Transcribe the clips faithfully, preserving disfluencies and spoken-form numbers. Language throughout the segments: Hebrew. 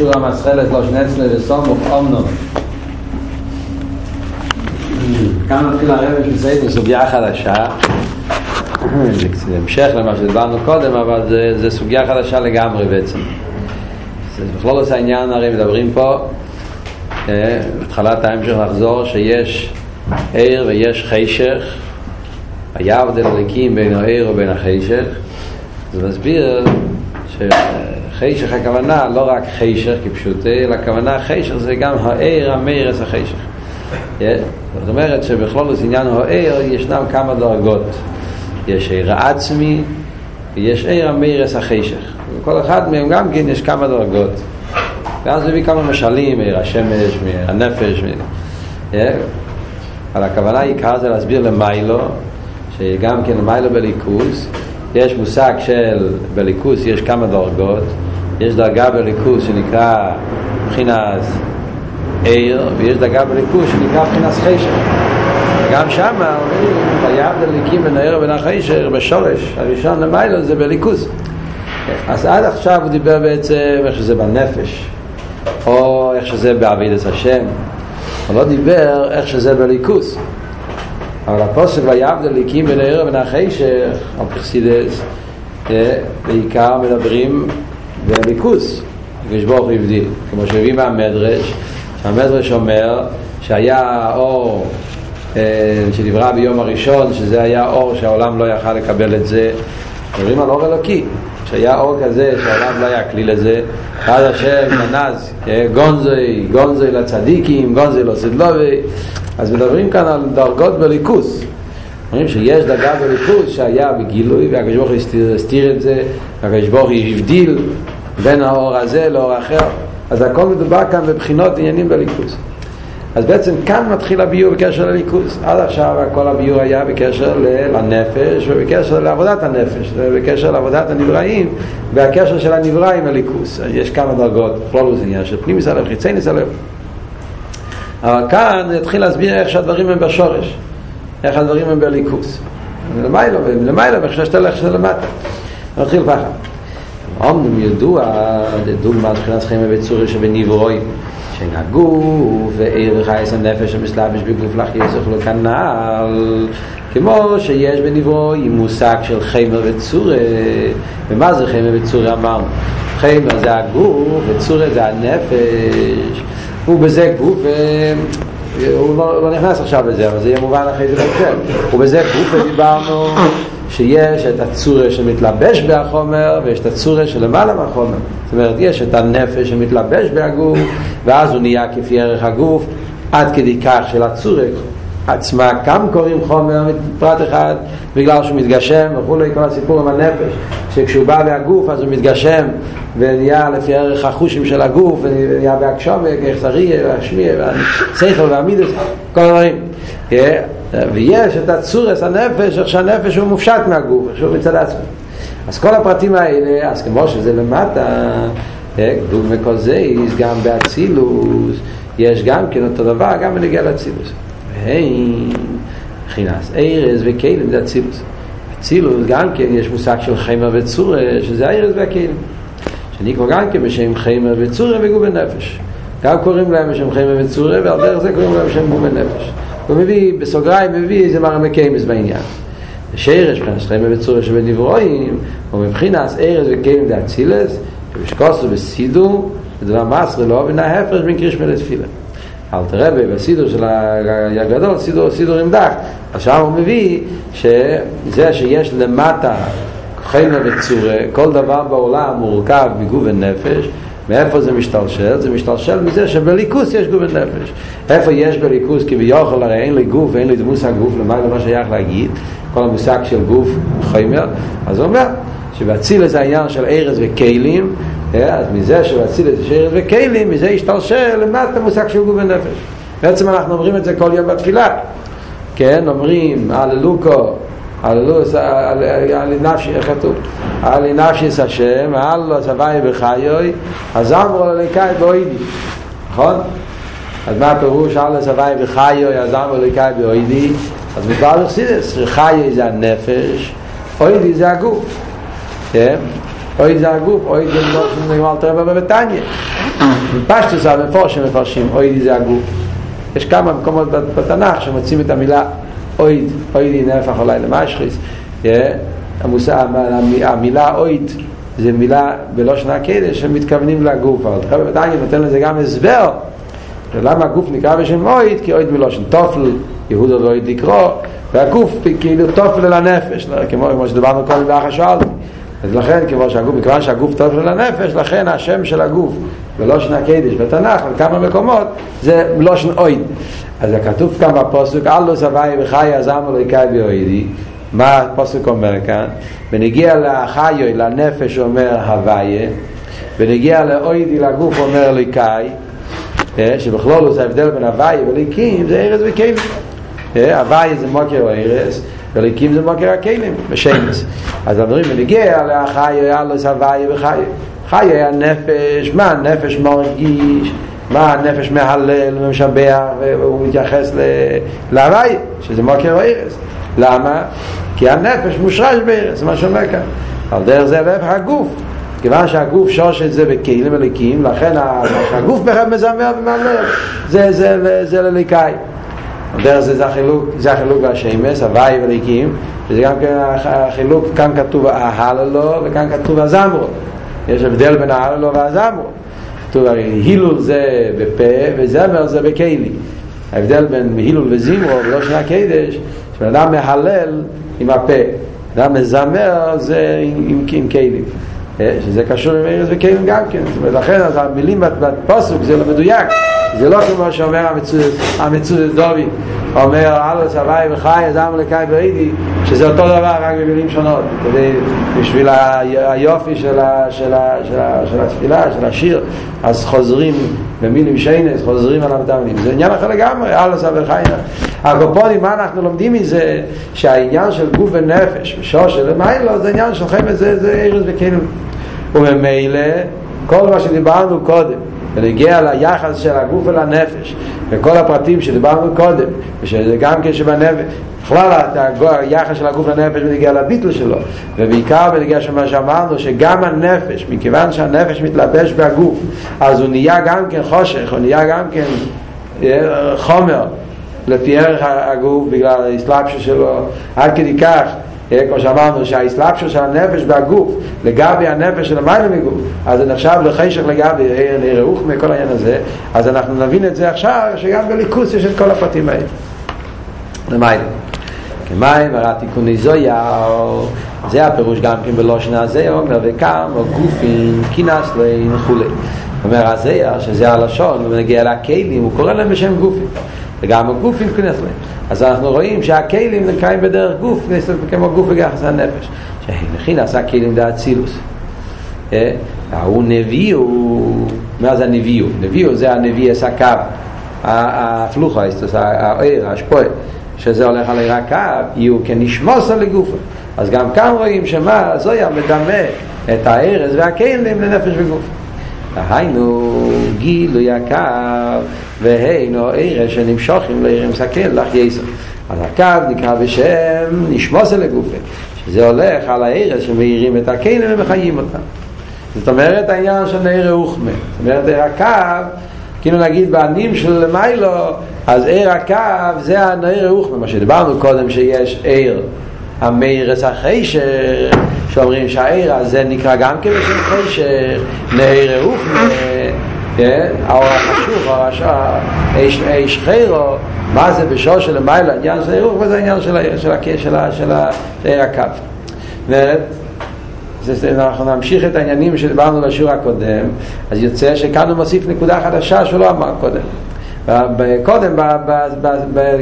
שיעור המסחלת לא שנצלה וסומוך אומנו. כאן נתחיל הרב שמסעית בסוגיה חדשה, זה המשך למה שדברנו קודם, אבל זה, זה סוגיה חדשה לגמרי בעצם. בכלל עושה העניין, הרי מדברים פה, התחלת ההמשך לחזור שיש עיר ויש חשך, היה הבדל הליקים בין העיר ובין החשך. זה מסביר שחשך הכוונה לא רק חשך כפשוט, אלא הכוונה חשך זה גם העיר המאירס החשך. זאת אומרת שבכלל עושה העניין העיר ישנם כמה דרגות. יש עיר העצמי ויש עיר המאירס החשך. כל אחד מהם גם כן יש כמה דרגות. ואז מביא כמה משלים, עיר השמש, עיר הנפש. אבל הכוונה העיקר זה להסביר למיילו, שגם כן למיילו בליכוס, יש מושג של בליכוס, יש כמה דרגות, יש דרגה בליכוס שנקרא בחינת עיר, ויש דרגה בליכוס שנקרא בחינת חשך. גם שם חייב דליקים בין העיר ובין החשך בשורש, הראשון למיילו זה בליכוס. אז עד עכשיו הוא דיבר בעצם איך שזה בנפש, או איך שזה בעבידת השם. הוא לא דיבר איך שזה בליכוס. אבל הפוסק ויעבד דליקים בין העיר ובין החשך, על פרסידס, בעיקר מדברים בליכוס, הקדוש ברוך הוא הבדיל. כמו שהביא מהמדרש, המדרש אומר שהיה אור שנברא ביום הראשון, שזה היה אור שהעולם לא יכל לקבל את זה. מדברים על אור אלוקי. שהיה אור כזה שעליו לא היה כליל הזה, אז השם ננז גונזוי, גונזוי לצדיקים, גונזוי לסדלובי. אז מדברים כאן על דרגות בליכוס, אומרים שיש דרגה בליכוס שהיה בגילוי והקדוש ברוך הוא הסתיר את זה, והקדוש ברוך הוא הבדיל בין האור הזה לאור אחר. אז הכל מדובר כאן בבחינות עניינים בליכוס. אז בעצם כאן מתחיל הביור בקשר לליכוס. עד עכשיו כל הביור היה בקשר לנפש ובקשר לעבודת הנפש ובקשר לעבודת הנבראים והקשר של הנבראים לליכוס. יש כמה דרגות, פלולוס עניין של פנים מסלב, חיצי נסלב. אבל כאן התחיל להסביר איך שהדברים הם בשורש, איך הדברים הם בליכוס. ולמיילו, ולמיילו, וחששתל איך שזה למטה. נתחיל פחד. אומנם ידוע, ידעו מה תחילת חיים בצורי שבניברואים. שנגוף ועיר חייס הנפש המסלבש בגלפלח יסוך לו כנעל, כמו שיש בנברוי מושג של חיימר וצורה. ומה זה חיימר וצורה? אמרנו חיימר זה הגוף וצורה זה הנפש, ובזה גוף הוא לא, לא נכנס עכשיו לזה, אבל זה יהיה מובן אחרי זה בהמשך. ובזה גוף דיברנו שיש את הצורה שמתלבש בהחומר ויש את הצורה שלמעלה מהחומר. זאת אומרת, יש את הנפש שמתלבש בהגוף ואז הוא נהיה כפי ערך הגוף, עד כדי כך של הצורה עצמה גם קוראים חומר מפרט אחד בגלל שהוא מתגשם וכולי. כל הסיפור עם הנפש שכשהוא בא בהגוף אז הוא מתגשם ונהיה לפי ערך החושים של הגוף ונהיה בהקשומק, החסריה והשמיע והשכל והמידות, כל הדברים. ויש את הצורס הנפש, איך שהנפש הוא מופשט מהגוף, איך שהוא מצד עצמו. אז כל הפרטים האלה, אז כמו שזה למטה דוגמא כל זה, גם באצילוס יש גם כן אותו דבר, גם בנגיע לאצילוס. חינס אירס וקהילים זה אצילוס. אצילוס גם כן יש מושג של חיימר וצורה, שזה אירס והקהילים, שנקרא גם כן בשם חיימר וצורה וגוף ונפש. גם קוראים להם בשם חיימר וצורה ועל דרך זה קוראים להם בשם גוף ונפש. הוא מביא, בסוגריים מביא, זה מראה מקיימס בעניין. שאירס, מבחינת חיימר וצורה שבנברואים, ומבחינס אירס וקהילים זה אצילס, ובשקוסו וסידו, ודבר מסר לא, ונהפרש בין קריש מלתפילה. אל תראה בסידור של הגדול, סידור, סידור רמדך. עכשיו הוא מביא שזה שיש למטה חיימר וצורה, כל דבר בעולם מורכב מגוף ונפש. מאיפה זה משתלשל? זה משתלשל מזה שבליכוס יש גוף ונפש. איפה יש בליכוס? כי ביוכל הרי אין לי גוף ואין לי דמוס הגוף, למה למה שייך להגיד כל המושג של גוף חיימר. אז הוא אומר שבציל איזה העניין של ערס וכלים, אז מזה שבציל איזה ערס וכלים, מזה השתלשל למטה המושג של גוף ונפש. בעצם אנחנו אומרים את זה כל יום בתפילה, כן? אומרים הללוקו אלוס על על נפשי חתו על נפשי השם על סבאי בחיי אזמרו לקאי באידי. נכון? אז מה פירוש על סבאי בחיי אזמרו לקאי באידי? אז מדבר חסידס, חיי זה הנפש, אוידי זה הגוף. כן? אוי זה הגוף, אוי זה נגמר תראה בבטניה בפשטוס המפורשים מפרשים, אוי זה הגוף. יש כמה מקומות בתנ"ך שמוצאים את המילה אוי, אוי נהפך אולי למשחיס. המילה אוי זה מילה בלושן הקדש שמתכוונים לגוף, אבל תראה בבטניה נותן לזה גם הסבר למה הגוף נקרא בשם אוי, כי אוי בלושן תופל, יהודה לא אוי לקרוא, והגוף כאילו תופל לנפש, כמו שדברנו קודם באחר שואל. אז לכן, כמו שהגוף, מכיוון שהגוף טוב של הנפש, לכן השם של הגוף, ולושן הקדש בתנ"ך, על כמה מקומות, זה מלושן אויד. אז הכתוב כאן בפוסוק, אלו סבי וחי עזם וליקאי ואוידי, מה הפוסוק אומר כאן? ונגיע לחי, לנפש אומר הוויה, ונגיע לאוידי לגוף אומר ליקאי, שבכלול הוא זה הבדל בין הוויה וליקים, זה ארץ וקיילים. הוויה זה מוקר ארץ, וליקים זה מוקר הכלים, בשמס. אז דברים מנגיע להחי, אלו סבי וחי. חי הנפש, מה הנפש מרגיש, מה הנפש מהלל ומשבח, והוא מתייחס להווי, שזה מוקר ואירס. למה? כי הנפש מושרש באירס, מה שאומר כאן. על דרך זה להפך הגוף. כיוון שהגוף שוש את זה בכלים וליקים, לכן הגוף בכלל מזמר ומהלל. זה, זה, זה, זה לליקאי. דרך זה, זה החילוק, זה החילוק והשמס, הוואי וליקים, וזה גם כן החילוק, כאן כתוב ההללו וכאן כתוב הזמרו. יש הבדל בין ההללו והזמרו. כתוב, הילול זה בפה וזמר זה בקיילי. ההבדל בין הילול וזמרו ולא שנה קדש, שאדם מהלל עם הפה, אדם מזמר זה עם, עם קיילי. שזה קשור עם אירס וקיילים גם כן, ולכן אז המילים בפסוק זה לא מדויק, זה לא כמו שאומר המצודת דובי אומר אלו סבי וחי אדם לקאי ואידי, שזה אותו דבר רק במילים שונות, כדי בשביל היופי של התפילה, של השיר, אז חוזרים במילים שיינס, חוזרים על המתאמנים, זה עניין אחר לגמרי, אלו סבי וחי. הקופונים, מה אנחנו לומדים מזה? שהעניין של גוף ונפש ושושל ומיילו זה עניין של חמד, זה אירס וקיילים, וממילא כל מה שדיברנו קודם ונגיע ליחס של הגוף ולנפש וכל הפרטים שדיברנו קודם, ושזה גם כשבנפש בכלל היחס של הגוף לנפש ונגיע לביטל שלו, ובעיקר בנגיע שמה שאמרנו שגם הנפש, מכיוון שהנפש מתלבש בגוף אז הוא נהיה גם כן חושך, הוא נהיה גם כן חומר לפי ערך הגוף בגלל ההסלאפשו שלו, עד כדי כך כמו שאמרנו שהאסלאפשו של הנפש והגוף לגבי הנפש של המילה מגוף, אז נחשב לחשך לגבי הירוך מכל העניין הזה. אז אנחנו נבין את זה עכשיו שגם בליכוס יש את כל הפרטים האלה למילה כמים הרתיקוני זויה, זה הפירוש גם כן בלושן הזה אומר וכם גופין כינס לין חולה, אומר הזיה שזה הלשון ונגיע לכלים הוא קורא להם בשם גופים וגם הגופים כנס להם. אז אנחנו רואים שהכלים נקיים בדרך גוף כמו גוף וגיחס הנפש, שהלכין עשה כלים דה הצילוס. והוא נביא, מה זה הנביא? נביא זה הנביא עשה קו הפלוחה, העיר, השפועה, שזה הולך על עיר הקו, יהיו כנשמוס על הגוף. אז גם כאן רואים שמה זויה מדמה את הערס והכלים לנפש וגוף. והיינו גילו יקב והיינו עירה שנמשוכים לעירה מסכן לך יסר, אז הקב נקרא בשם נשמוס אל הגופה, שזה הולך על העירה שמעירים את הכלים ומחיים אותם. זאת אומרת העניין של עירה אוכמה, זאת אומרת עירה קב, כאילו נגיד בענים של מיילו, אז עירה קב זה העירה אוכמה, מה שדיברנו קודם שיש עיר המאירס החשר, שאומרים שהעיר הזה נקרא גם כבשם חשר, נעיר אוף, האור החשוך, האיש חירו, מה זה בשור של המיילה, עניין של העיר אוף, וזה העניין של העיר הקו. ואנחנו נמשיך את העניינים שדיברנו בשיעור הקודם, אז יוצא שכאן הוא מוסיף נקודה חדשה שלא אמר קודם. קודם,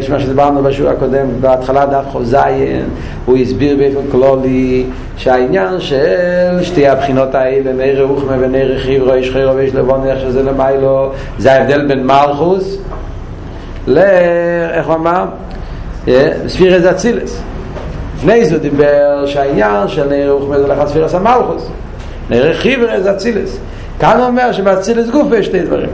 כשמה שדיברנו בשיעור הקודם, בהתחלה דף חוזיין, הוא הסביר באופן כללי שהעניין של שתי הבחינות האלה, נעיר רוחמה ונעיר חיברו, איש חירו ואיש לבונך, שזה למיילו, זה ההבדל בין מלכוס ל... איך הוא אמר? ספירס אצילס. לפני זה דיבר שהעניין של נעיר רוחמה זה לך ספירס המלכוס, נעיר חיברו זה אצילס. כאן אומר שבאצילס גוף יש שתי דברים,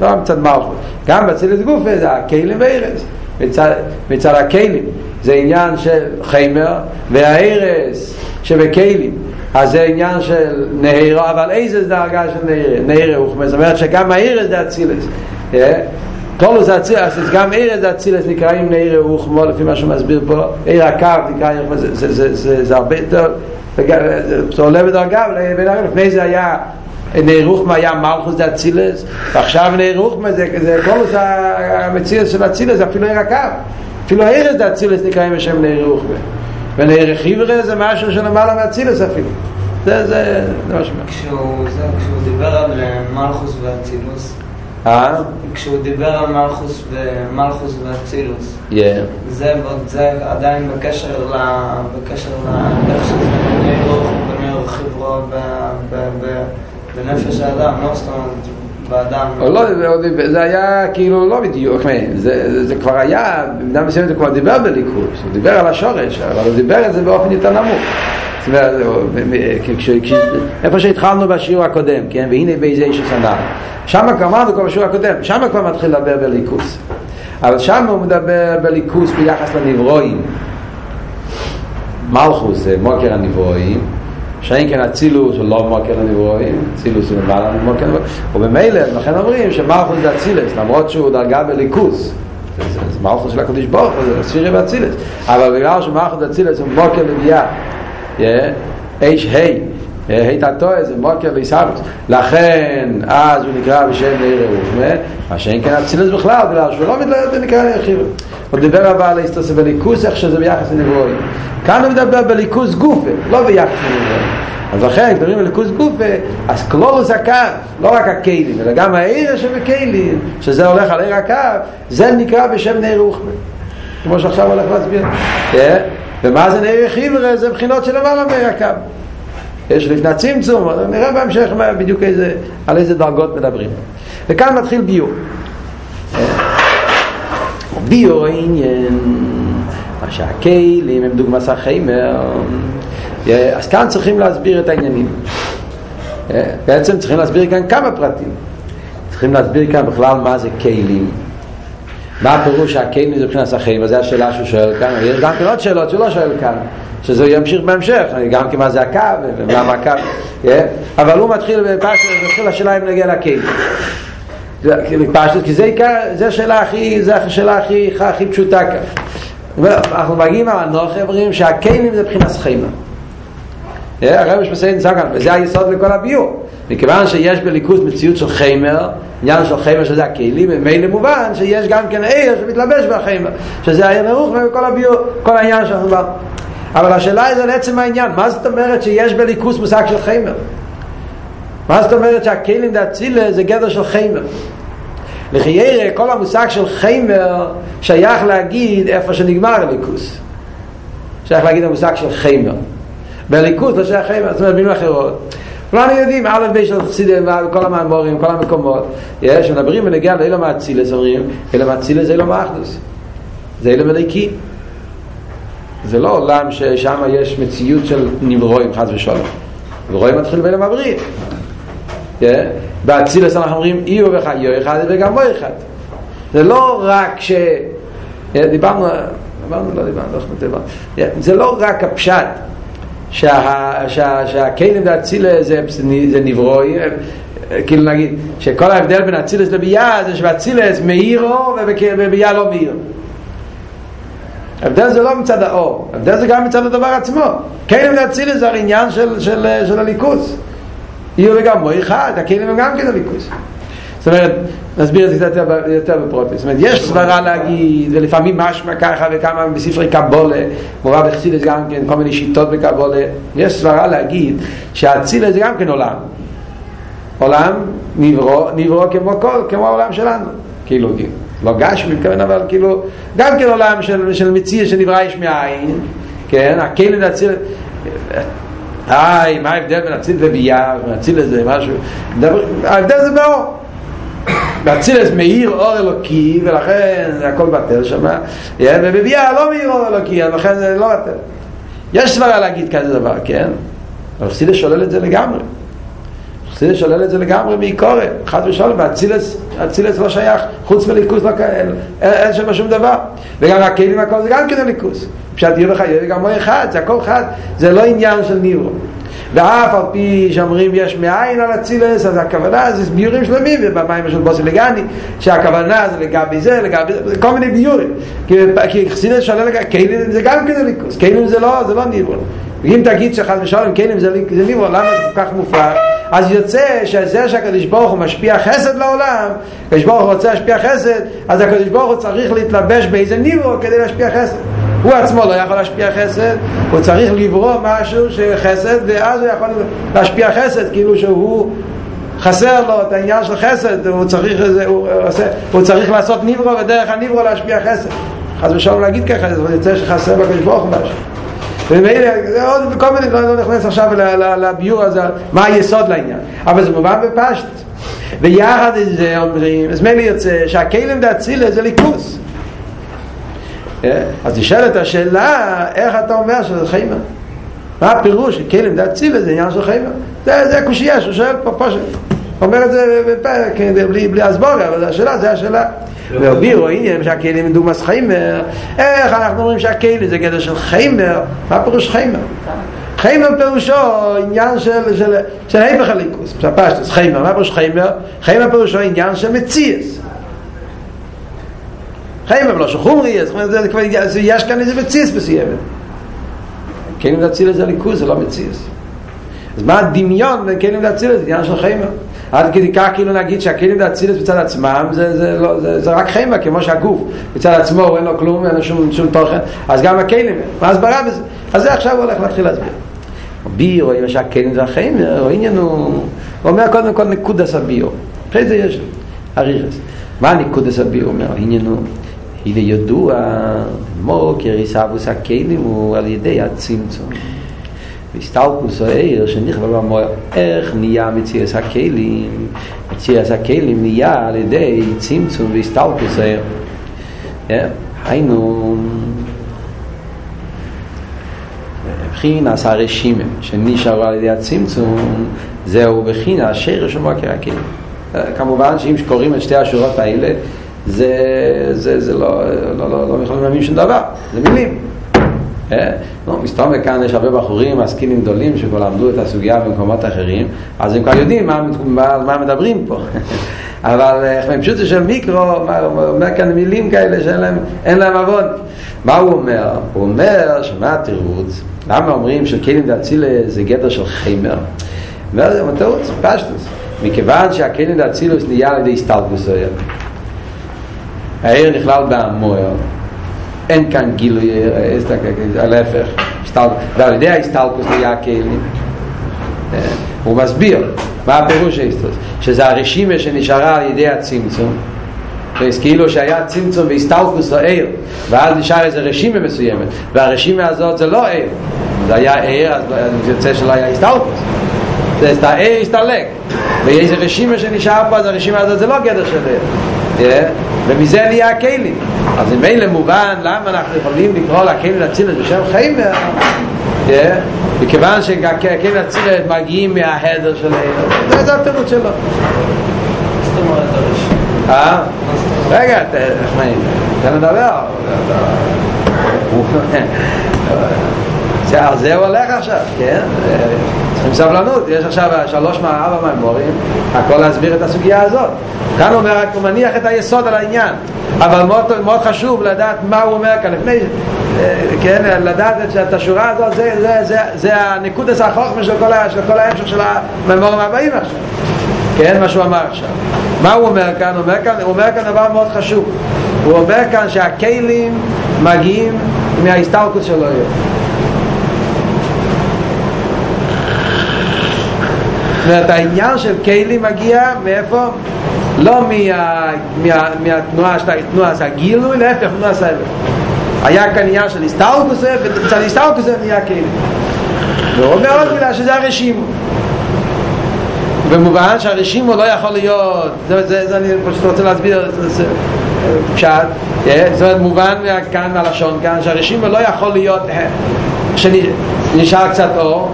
לא מצד מלכות, גם בצילת גוף זה הכלים והארס. מצד, מצד הכלים זה עניין של חמר, והארס שבכלים אז זה עניין של נהירה, אבל איזה דרגה של נהירה? נהירה, זאת אומרת שגם העירה זה הצילס. תולו זה הצילס, אז גם עירה זה הצילס נקראים נהירה וכמו, לפי מה שמסביר פה, עיר הקו נקרא עיר, זה הרבה יותר, זה עולה בדרגה, לפני זה היה נהירוך מה היה מלכוס זה הצילס, ועכשיו נהירוך מה זה כל זה המציאס של הצילס, אפילו עיר הקו, אפילו העיר זה הצילס נקראים בשם נהירוך מה. ונהיר חיברה זה משהו שלמעלה מהצילס אפילו. זה, זה, זה משמע. כשהוא, זה, כשהוא דיבר על מלכוס והצילוס, אה? כשהוא דיבר על מלכוס ומלכוס והצילוס, yeah. זה, זה עדיין בקשר ל... בקשר ל... בקשר ל... נהיר חיברה ב... ב... ב... בנפש האדם, לא זאת אומרת, באדם... לא, זה היה כאילו לא בדיוק, זה כבר היה, במידה מסוימת הוא כבר דיבר בליכוד, הוא דיבר על השורש, אבל הוא דיבר על זה באופן יותר נמוך. זאת אומרת, איפה שהתחלנו בשיעור הקודם, והנה באיזה איש הסנדר, שם אמרנו כבר בשיעור הקודם, שם כבר מתחיל לדבר בליכוד. אבל שם הוא מדבר בליכוד ביחס לנברואים. מלכוס זה מוקר הנברואים, שאין כן הצילוס הוא לא מוקר לנברואים, צילוס הוא למעלה מוקר לנברואים, ובמילא, לכן אומרים שמלכוס זה הצילס, למרות שהוא דרגה בליכוס, זה מלכוס של הקדוש ברוך הוא, זה ספירי והצילס, אבל בגלל שמלכוס זה הצילס הוא מוקר לביאה, איש היי, היית התואר זה מוקר ויסאבוס, לכן אז הוא נקרא בשם נהירה וכמה, מה שאין כן הצילס בכלל, בגלל שהוא לא מתלהב ונקרא להרחיב. הוא מדבר אבל על הסתוסף בליכוס, איך שזה ביחס לנברואים. כאן הוא מדבר בליכוס גופה, לא ביחס לנברואים. אז לכן, כשדברים בליכוס גופה, אז כלולוס הקו, לא רק הקהילים, אלא גם העיר שבקהילים, שזה הולך על עיר הקו, זה נקרא בשם נהירה וכמה. כמו שעכשיו הולך להסביר. ומה זה נהירה חיברה? זה בחינות שלמעלה מעיר הקו. יש לפני צמצום, נראה בהמשך בדיוק איזה, על איזה דרגות מדברים. וכאן מתחיל ביור. ביור העניין, מה שהכלים הם דוגמא סחיימר, אז כאן צריכים להסביר את העניינים. בעצם צריכים להסביר כאן כמה פרטים. צריכים להסביר כאן בכלל מה זה כלים. מה הפירוש שהכלים זה מבחינת סחיימר, זו השאלה שהוא שואל כאן, ויש גם עוד שאלות שהוא לא שואל כאן. שזה ימשיך בהמשך, גם כמה זה הקו ולמה הקו, אבל הוא מתחיל בפשט, השאלה אם נגיע לכלים בפשט, כי זה השאלה הכי פשוטה כאן. אנחנו מגיעים על הנוח, אומרים שהכלים זה בחינת סחיימר, הרב שמסעין נמצא כאן, וזה היסוד לכל הביור, מכיוון שיש בליכוז מציאות של חיימר, עניין של חיימר שזה הכלים, ומילא מובן שיש גם כן עיר שמתלבש בחיימר, שזה העיר נרוך וכל הביור, כל העניין שאנחנו בא. אבל השאלה היא זה לעצם העניין, מה זאת אומרת שיש בליכוס מושג של חיימר? מה זאת אומרת שהכלים דאצילה זה גדר של חיימר? לחיירה כל המושג של חיימר שייך להגיד איפה שנגמר הליכוס, שייך להגיד המושג של חיימר בליכוס, לא שייך חיימר, זאת אומרת מילים אחרות כולנו יודעים, א' ב' של חסידים, כל המאמורים, כל המקומות שמדברים ונגיע לאילום האצילה, אומרים אילום האצילה זה אילום האחדוס, זה אילום הליקי, זה לא עולם ששם יש מציאות של נברואים חס ושלום. נברואים מתחיל בין המבריא. באצילס אנחנו אומרים אי הוא אחד, יו אחד וגם בו אחד. זה לא רק ש... דיברנו, אמרנו, לא דיברנו, לא דיברנו. זה לא רק הפשט שהכלים באצילס זה נברואי, כאילו נגיד שכל ההבדל בין אצילס לבייה זה שבאצילס מאירו ובבייה לא מאירו. הבדל זה לא מצד האור, הבדל זה גם מצד הדבר עצמו. כלים להציל את זה העניין של, של, של הליכוס, יהיו וגם בו אחד, הכלים הם גם כזה ליכוס. זאת אומרת, נסביר את זה קצת יותר בפרוטס. זאת אומרת, יש סברה להגיד, ולפעמים משמע ככה וכמה בספרי קבולה מורה בחסידות גם כן, כל מיני שיטות בקבולה, יש סברה להגיד שהציל זה גם כן עולם, עולם נברו, נברו כמו כל, כמו העולם שלנו כאילו, כאילו לא גשמי, אבל כאילו, גם כן עולם של, של מציאה שנברא יש מאין, כן, הכלים להציל, איי, מה ההבדל בין הציל לבייה, להציל איזה משהו, דבר, ההבדל זה באור, להציל איזה מאיר אור אלוקי, ולכן הכל בטל שם, ובבייה לא מאיר אור אלוקי, ולכן זה לא בטל. יש סברה להגיד כזה דבר, כן, אבל חסידות שולל את זה לגמרי. חסידות שולל את זה לגמרי מעיקורא, חס ושלום, והצילס לא שייך, חוץ מליכוס לא כאלה, אין שם שום דבר. וגם הכלים הכל זה גם כדי ליכוס, פשט יהיו לך, יהיו גם בו אחד, זה הכל אחד, זה לא עניין של נברו. ואף על פי שאומרים יש מאין על הצילס, אז הכוונה זה ביורים שלמים, ובמים של בוסי לגני שהכוונה זה לגבי זה, לגבי כל מיני ביורים, כי חסינס שונה לגבי קהילים, זה גם כזה ליקוס, קהילים זה לא, זה לא ניבון. ואם תגיד שחד משלם קהילים זה ניבון, למה זה כל כך מופרח? אז יוצא שזה שהקדוש ברוך הוא משפיע חסד לעולם, הקדוש ברוך הוא רוצה להשפיע חסד, אז הקדוש ברוך הוא צריך להתלבש באיזה ניבו כדי להשפיע חסד. הוא עצמו לא יכול להשפיע חסד, הוא צריך לברוא משהו של חסד, ואז הוא יכול להשפיע חסד, כאילו שהוא חסר לו את העניין של חסד, הוא צריך, הוא, עושה, הוא צריך לעשות ניברו, ודרך הניברו להשפיע חסד. חס ושלום להגיד ככה, זה יוצא שחסר בקדוש ברוך הוא משהו. ומאילה, זה עוד כל מיני, לא נכנס עכשיו לביור הזה, מה היסוד לעניין, אבל זה מובן בפשט. ויחד עם זה אומרים, אז מיילה יוצא שהכלם דאצילה זה ליכוס. אז נשאלת השאלה, איך אתה אומר שזה חיימה? מה הפירוש שכלם דאצילה זה עניין של חיימה? זה הקושיה שהוא שואל פה פושט, אומר את זה בלי הסבורה, אבל השאלה זה השאלה. והבירו עניין שהכלים דומס חיימר, איך אנחנו אומרים שהכלים זה גדר של חיימר? מה פירוש חיימר? חיימר פירושו עניין של של של היפך הליכוס, פשטוס. חיימר, מה פירוש חיימר? חיימר פירושו עניין של מציאס. חיימר לא שחומרי, יש כאן איזה מציאס מסוימת. כלים להציל את זה ליכוס זה לא מציאס. אז מה הדמיון בין כלים להציל את זה? עניין של חיימר. עד כדי כך כאילו נגיד שהכלים להצילס בצד עצמם זה, זה, לא, זה, זה רק חיימה, כמו שהגוף בצד עצמו אין לו כלום, אין לו שום, שום תוכן, אז גם הכלים, מה הסברה בזה? אז זה עכשיו הוא הולך להתחיל להסביר. ביר או אם שהכלים זה החיימה, או עניין הוא אומר קודם כל נקודס הביר, אחרי זה יש אריכס. מה נקודס הביר אומר? עניין הוא, הנה ידוע מוקר יסבוס הכלים הוא על ידי הצמצום הסתלפוס או עיר שנכבל במוער. איך נהיה מציאס הכלים? מציאס הכלים נהיה על ידי צמצום והסתלפוס או עיר. היינו בחינס הרשימה שנשארו על ידי הצמצום, זהו בחינס שרש ומוקר הכלים. כמובן שאם שקוראים את שתי השורות האלה זה לא יכולים להאמין שום דבר, זה מילים. לא, מסתום וכאן יש הרבה בחורים עסקים גדולים שכבר למדו את הסוגיה במקומות אחרים, אז הם כבר יודעים מה, מה, מה מדברים פה. אבל איך מפשוט זה של מיקרו, הוא אומר כאן מילים כאלה שאין להם עבוד. מה הוא אומר? הוא אומר שמה התירוץ? למה אומרים שכלים דאצילה זה גדר של חיימר? זה מתירוץ, פשטוס. מכיוון שהכלים דאצילה נהיה על ידי הסתלבוס העיר, העיר נכלל במוער, אין כאן גילוי, על ההפך, ועל ידי ההסתלקוס נהיה הכלים. הוא מסביר מה הפירוש ההסתלקוס, שזה הרשימה שנשארה על ידי הצמצום, כאילו שהיה צמצום והסתלקוס או עיר, ואז נשאר איזו רשימה מסוימת, והרשימה הזאת זה לא עיר, זה היה עיר, אז יוצא שלא היה הסתלקוס, זה העיר הסתלק, ואיזו רשימה שנשאר פה, אז הרשימה הזאת זה לא גדר של עיר. ומזה נהיה הכלים. אז אם אין למובן למה אנחנו יכולים לקרוא לכלים להצילת בשם חיימר, מכיוון שהכלים להצילת מגיעים מההדר שלהם. זה הפירוט שלו. רגע, תן לדבר. זה הולך עכשיו, כן? צריכים סבלנות, יש עכשיו שלוש מהאבא מהמורים, הכל להסביר את הסוגיה הזאת. כאן הוא אומר, הוא מניח את היסוד על העניין, אבל מאוד, מאוד חשוב לדעת מה הוא אומר כאן לפני, כן, לדעת את השורה הזאת, זה, זה, זה, זה הנקודת החוכמה של כל ההמשך של הממורים הבאים עכשיו. כן, מה שהוא אמר עכשיו. מה הוא אומר כאן? הוא אומר כאן, הוא אומר כאן דבר מאוד חשוב. הוא אומר כאן שהכלים מגיעים מההסתלקות שלו היום. זאת אומרת, העניין של קהילים מגיע מאיפה? לא מה, מה, מהתנועה של התנועה של הגילוי, להפך תנועה סבל. היה כאן עניין של הסתאוקוס, ובצד הסתאוקוס נהיה קהילים. והוא אומר עוד מילה שזה הרשימו. במובן שהרשימו לא יכול להיות, זה, זה, זה אני פשוט רוצה להסביר, זה, זה, פשט, זאת אומרת, מובן כאן מהלשון כאן, שהרשימו לא יכול להיות, שנשאר קצת אור,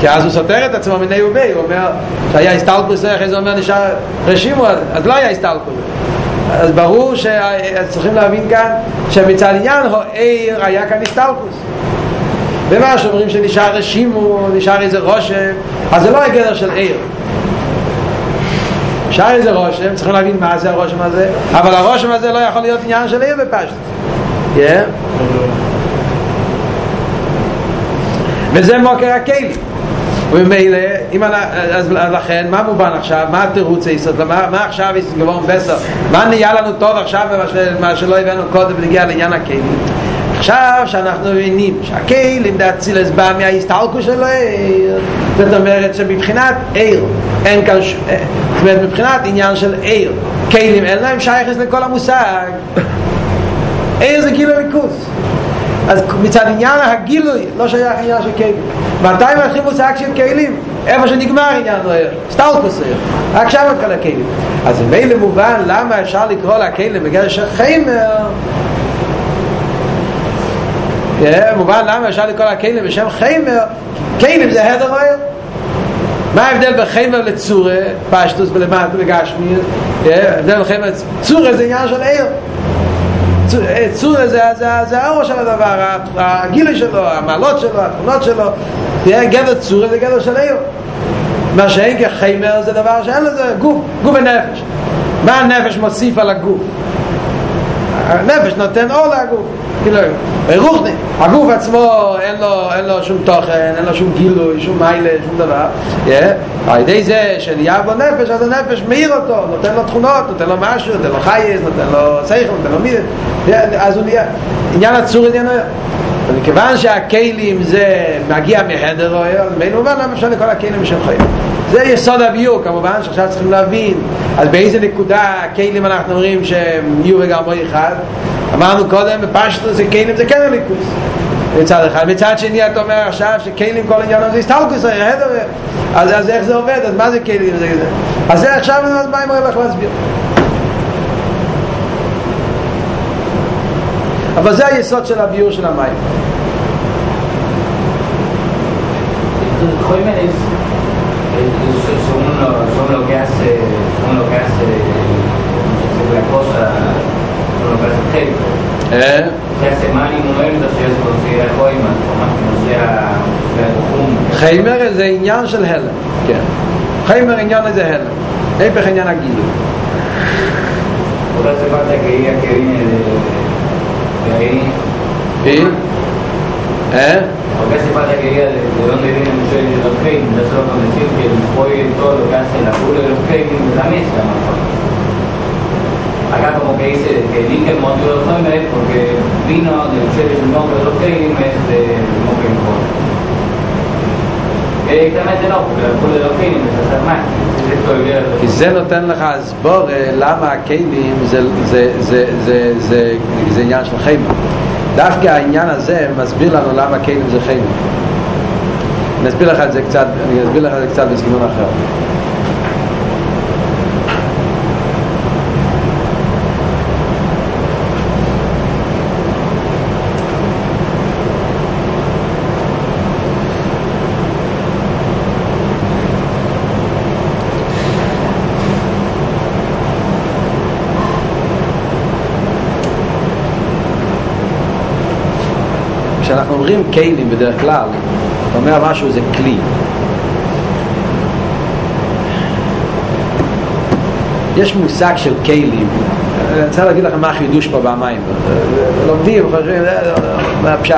כי אז הוא סותר את עצמו מיני ובי, הוא אומר שהיה הסתלקוס, אחרי זה אומר נשאר רשימו, אז לא היה הסתלקוס. אז ברור שצריכים להבין כאן שמצד עניין היה כאן הסתלקוס, ומה שאומרים שנשאר רשימו, נשאר איזה רושם, אז זה לא הגדר של עיר. נשאר איזה רושם, צריכים להבין מה זה הרושם הזה, אבל הרושם הזה לא יכול להיות עניין של עיר בפשט. Yeah. וזה מוקר הקיילי. ומילא, אם אני, אז לכן, מה מובן עכשיו? מה התירוץ היסוד? מה, מה עכשיו יש גבורם בסר? מה נהיה לנו טוב עכשיו ומה שלא הבאנו קודם ונגיע לעניין הקיילי? עכשיו שאנחנו מבינים שהקיילים דאצילס בא מההסתעוקו של העיר, זאת אומרת שמבחינת עיר אין כאן, זאת אומרת מבחינת עניין של עיר קיילים אין להם שייכס לכל המושג עיר, זה כאילו ריכוז. אז מצד עניין הגילוי לא שייך עניין של קיילים. מתי מתחיל מושג של קיילים? איפה שנגמר עניין לא עיר, סטאוקוס עיר, רק שם מתחיל הקיילים. אז מילא מובן למה אפשר לקרוא לקיילים בגלל שחיימר, מובן למה אפשר לקרוא לקיילים בשם חיימר, קיילים זה הדר עיר. מה ההבדל בחיימר לצורה, פשטוס ולמטה וגשמיר? ההבדל בחיימר לצורה זה עניין של עיר, צורה זה האור של הדבר, הגילוי שלו, המעלות שלו, התכונות שלו, גדר צורה זה גדר של עיר. מה שאין כחיימר זה דבר שאין לזה גוף, גוף ונפש. מה הנפש מוסיף על הגוף? הנפש נותן אור לגוף, כאילו, ברוחני. הגוף עצמו אין לו, אין לו שום תוכן, אין לו שום גילוי, שום מיילה, שום דבר. על ידי זה שנהיה בו נפש, אז הנפש מאיר אותו, נותן לו תכונות, נותן לו משהו, נותן לו חייז, נותן לו שיחו, נותן לו מיד. אז הוא נהיה, עניין הצור עניין אוהב. וכיוון שהקיילים זה מגיע מהדר אוהב, בין מובן למה אפשר לכל הקיילים משם חיים. זה יסוד הביור, כמובן שעכשיו צריכים להבין אז באיזה נקודה הקיילים אנחנו אומרים שהם יהיו וגרמו אחד. אמרנו קודם בפשטו זה קיילים זה כן הליכוס מצד אחד, מצד שני אתה אומר עכשיו שקיילים כל עניין זה הסתלקוס, אז, אז איך זה עובד? אז מה זה קיילים? זה, זה. אז זה עכשיו אז מה אם הולך להסביר? אבל זה היסוד של הביור של המים חוימנס son lo, son lo que hace son lo que hace la cosa son lo que hace gente eh que hace mal y muerto si es considera coima o sea חיימר זה עניין של הלם, כן, חיימר עניין זה הלם, אין פה עניין הגילי otra se parte que ella que viene de ahí ¿sí? ¿eh? Porque hace falta que diga de, de dónde viene mucho de los Keynes, ya solo con decir que el juego y todo lo que hace la figura de los Keynes de la mesa, ¿no? Acá como que dice que elige el motivo de los Keynes porque vino de mucho de los nombres de los Keynes de los Keynes. Directamente no, porque el juego de los Keynes es hacer más. כי זה נותן לך הסבור למה הקיילים זה, זה, זה, זה, זה, זה עניין של חיימר. דווקא העניין הזה מסביר לנו למה קיילים זה חיימר. אני אסביר לך את זה קצת, אני אסביר לך את זה קצת בסגנון אחר. כשאנחנו אומרים קיילים בדרך כלל, אתה אומר משהו זה כלי. יש מושג של קיילים, אני רוצה להגיד לכם מה החידוש פה במים, לומדים, חושבים, מה הפשט,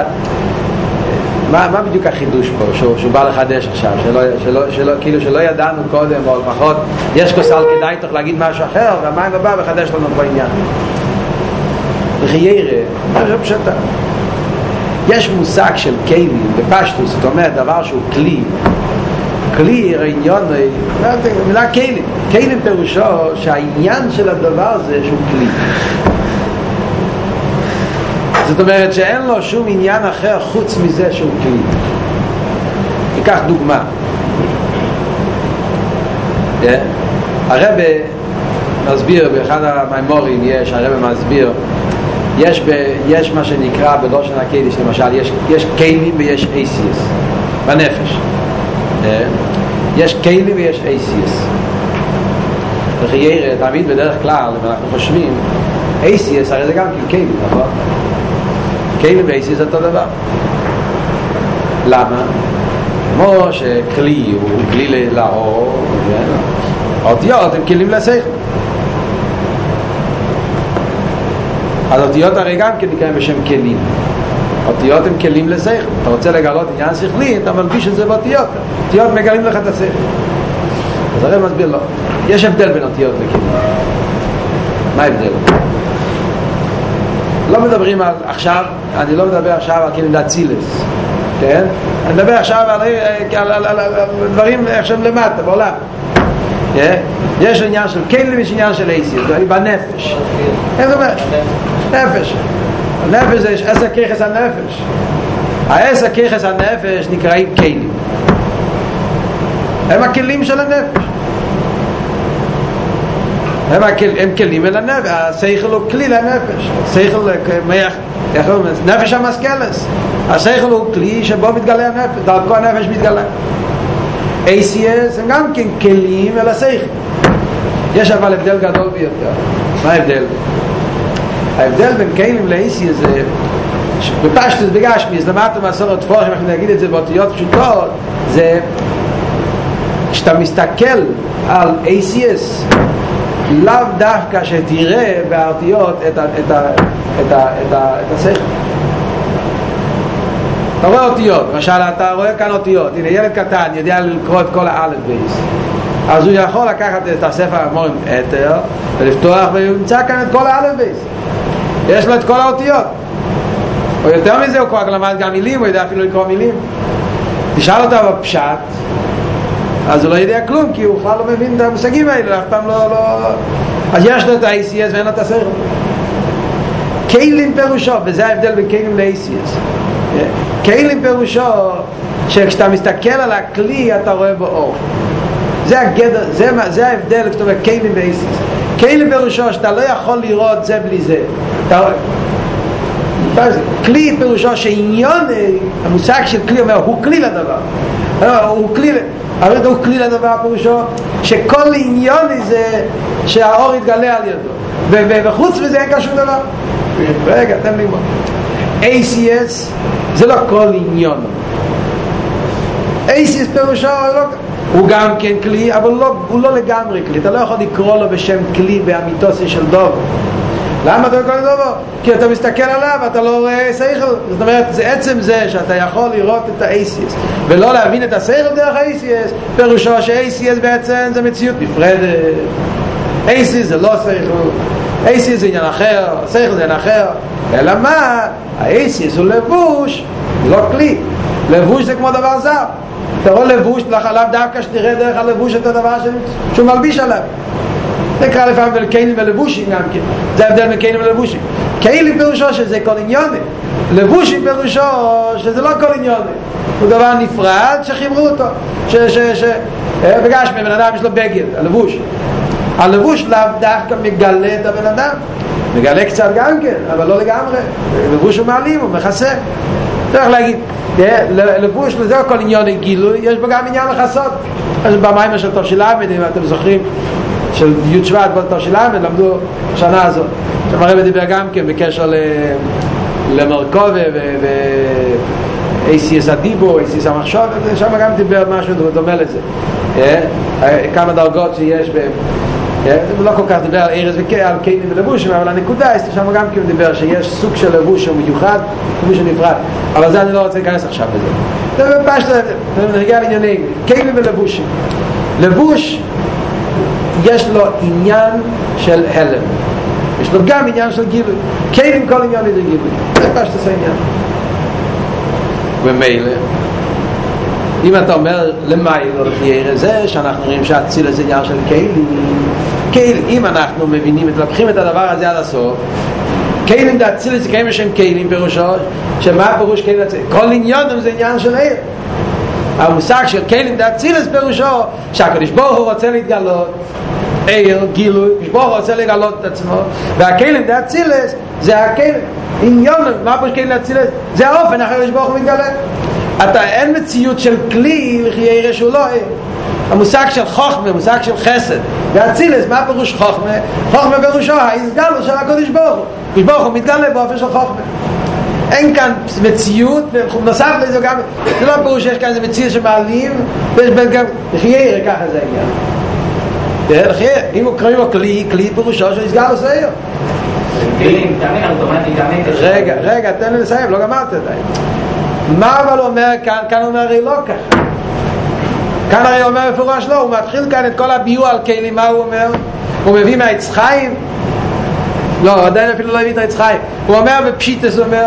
מה בדיוק החידוש פה שהוא, שהוא בא לחדש עכשיו, שלא, שלא, שלא, כאילו שלא ידענו קודם, או לפחות יש כוסל כדאי תוך להגיד משהו אחר, והמים הבא מחדש לנו פה עניין. ריירה, זה פשטה. יש מושג של קיילים בפשטוס, זאת אומרת דבר שהוא כלי, כלי רעיון, מילה קיילים, קיילים פירושו שהעניין של הדבר הזה שהוא כלי, זאת אומרת שאין לו שום עניין אחר חוץ מזה שהוא כלי. ניקח דוגמה, הרב מסביר באחד המיימורים, יש הרב מסביר יש ב, יש מה שנקרא בלושן הקיידיש למשל יש יש קיילים ויש אייסיס בנפש, יש קיילים ויש אייסיס. וכיירה תמיד בדרך כלל אנחנו חושבים אייסיס הרי זה גם קיילים, נכון? קיילים ואייסיס אותו דבר. למה? כמו שכלי הוא כלי לאור, אותיות הם כלים לשכל, אז אותיות הרי גם כן נקראים בשם כלים. אותיות הם כלים לשכל. אתה רוצה לגלות עניין שכלי, אתה מלביש את זה באותיות. אותיות מגלים לך את השכל. אז הרי מסביר לו, יש הבדל בין אותיות לכלים. מה ההבדל? לא מדברים על עכשיו, אני לא מדבר עכשיו על כלים דאצילס, כן? אני מדבר עכשיו על, על, על, על, על דברים עכשיו למטה, בעולם. יש עניין של כלים, יש עניין של איסי, בנפש. איך זאת אומרת? נפש. הנפש זה עשר כיחס הנפש. העשר כיחס הנפש נקראים כלים. הם הכלים של הנפש. הם, הכל, הם כלים אל הנפש. השכל הוא כלי לנפש. השכל, נפש המשכלס. השכל הוא כלי שבו מתגלה הנפש. דרכו הנפש מתגלה. איי סי אס הם גם כן כלים אל השכל. יש אבל הבדל גדול ביותר. מה ההבדל? ההבדל בין כלים ל-איי סי אס זה בפשטוס בגשמי, אז למטה מסורת פורש, אנחנו נגיד את זה באותיות פשוטות, זה כשאתה מסתכל על איי סי אס לאו דווקא שתראה באותיות את ה- את ה- את ה- את ה- את השכל. אתה רואה אותיות, למשל אתה רואה כאן אותיות, הנה ילד קטן יודע לקרוא את כל האלף בייס, אז הוא יכול לקחת את הספר המון אתר ולפתוח ולמצא כאן את כל האלף בייס, יש לו את כל האותיות, או יותר מזה הוא כבר למד גם מילים, הוא יודע אפילו לקרוא מילים. תשאל אותה בפשט, אז הוא לא יודע כלום, כי הוא בכלל לא מבין את המושגים האלה, אף פעם לא, לא... אז יש לו את ה-איי סי אס ואין לו את הספר. כלים פירושו, וזה ההבדל בין כלים ל-איי סי אס. כלים פירושו שכשאתה מסתכל על הכלי אתה רואה באור, זה הגדר, זה, זה ההבדל, זאת אומרת כלים ואיסיס. כלים פירושו שאתה לא יכול לראות זה בלי זה, אתה... כלי פירושו שעניון, המושג של כלי אומר הוא כלי לדבר, הוא כלי, אבל הוא כלי לדבר פירושו שכל עניון זה שהאור יתגלה על ידו, ובחוץ מזה אין קשור דבר. רגע, תן לי מה איי סי אס זה לא כל עניון. איי סי אס פירושו לא... הוא גם כן כלי, אבל לא, הוא לא לגמרי כלי. אתה לא יכול לקרוא לו בשם כלי באמיתוסי של דוב. למה אתה קורא לדובו? כי אתה מסתכל עליו, אתה לא רואה שכל. זאת אומרת, זה עצם זה שאתה יכול לראות את ה-איי סי אס ולא להבין את השכל דרך ה-איי סי אס, פירושו ש-איי סי אס בעצם זה מציאות נפרדת. איי סי אס זה לא שכל. איי סי אס זה עניין אחר, שכל זה עניין אחר. אלא מה? ה-איי סי אס הוא לבוש, לא כלי. לבוש זה כמו דבר זר. אתה רואה לבוש, עליו דווקא שתראה דרך הלבוש את הדבר שהוא מלביש עליו. זה קרא לפעמים בין כלים ולבושים גם כן. זה ההבדל בין כלים ולבושים. כלים פירושו שזה קוליניוני. לבושים פירושו שזה לא קוליניוני. הוא דבר נפרד שחיברו אותו. ש- ש- ש- ש- בגשמי, בן אדם יש לו בגד, הלבוש. הלבוש לאו דווקא מגלה את הבן אדם, מגלה קצת גם כן, אבל לא לגמרי. לבוש הוא מעלים, הוא מחסה. צריך להגיד, לבוש לזה הכל עניין גילוי, יש בו גם עניין לחסות. אז במים של תור של עמד, אם אתם זוכרים, של י' שבט בתור של עמד, למדו שנה הזאת. שמראה מדבר גם כן בקשר למרכובה ו-איי סי אס הדיבו, איי סי אס המחשוב, שם גם דיבר משהו דומה לזה. כמה דרגות שיש ב... הוא לא כל כך דיבר על ערס ועל קיינים ולבושים, אבל הנקודה יש שם גם כאילו דיבר שיש סוג של לבוש שהוא מיוחד, לבוש נפרד, אבל זה אני לא רוצה להיכנס עכשיו בזה. זה בפשט, זה נגיע לעניינים, קיינים ולבושים. לבוש יש לו עניין של הלם, יש לו גם עניין של גילוי. קיינים כל עניין לזה גילוי, זה פשט עושה עניין. ומילא אם אתה אומר למיילו לפי ערס, זה שאנחנו רואים שהציל הזה עניין של קיינים, כלים, אם אנחנו מבינים, לוקחים את הדבר הזה עד הסוף, כלים דאציל זה קיים בשם כלים פירושו, שמה פירוש כלים דאציל? כל עניון זה עניין של עיר. המושג של כלים דאציל זה פירושו שהקדוש ברוך הוא רוצה להתגלות, עיר, גילוי, הקדוש ברוך הוא רוצה לגלות את עצמו, והכלים דאציל זה הכלים, עניון, מה פירוש כלים דאציל? זה האופן, הקדוש ברוך הוא מתגלה. אתה אין מציאות של כלי לחיי עיר שהוא לא עיר. המושג של חוכמה, מושג של חסד והצילס, מה פירוש חוכמה? חוכמה פירושו ההסגלות של הקדוש ברוך הוא, הקדוש ברוך הוא מתגלה באופן של חוכמה. אין כאן מציאות, נוסף לזה גם, זה לא פירוש שיש כאן איזה מציאות שמעלים, ויש בין גם, חייר, ככה זה הגיע. חייר, אם הוא קוראים לו כלי, כלי פירושו שנסגר עושה. רגע, רגע, תן לי לסיים, לא גמרת עדיין. מה אבל אומר כאן? כאן אומר הרי לא ככה. כאן הרי אומר מפורש לא, הוא מתחיל כאן את כל הביוע על כלים, מה הוא אומר? הוא מביא מהיצחיים? לא, עדיין אפילו לא הביא את היצחיים. הוא אומר בפשיטס, הוא אומר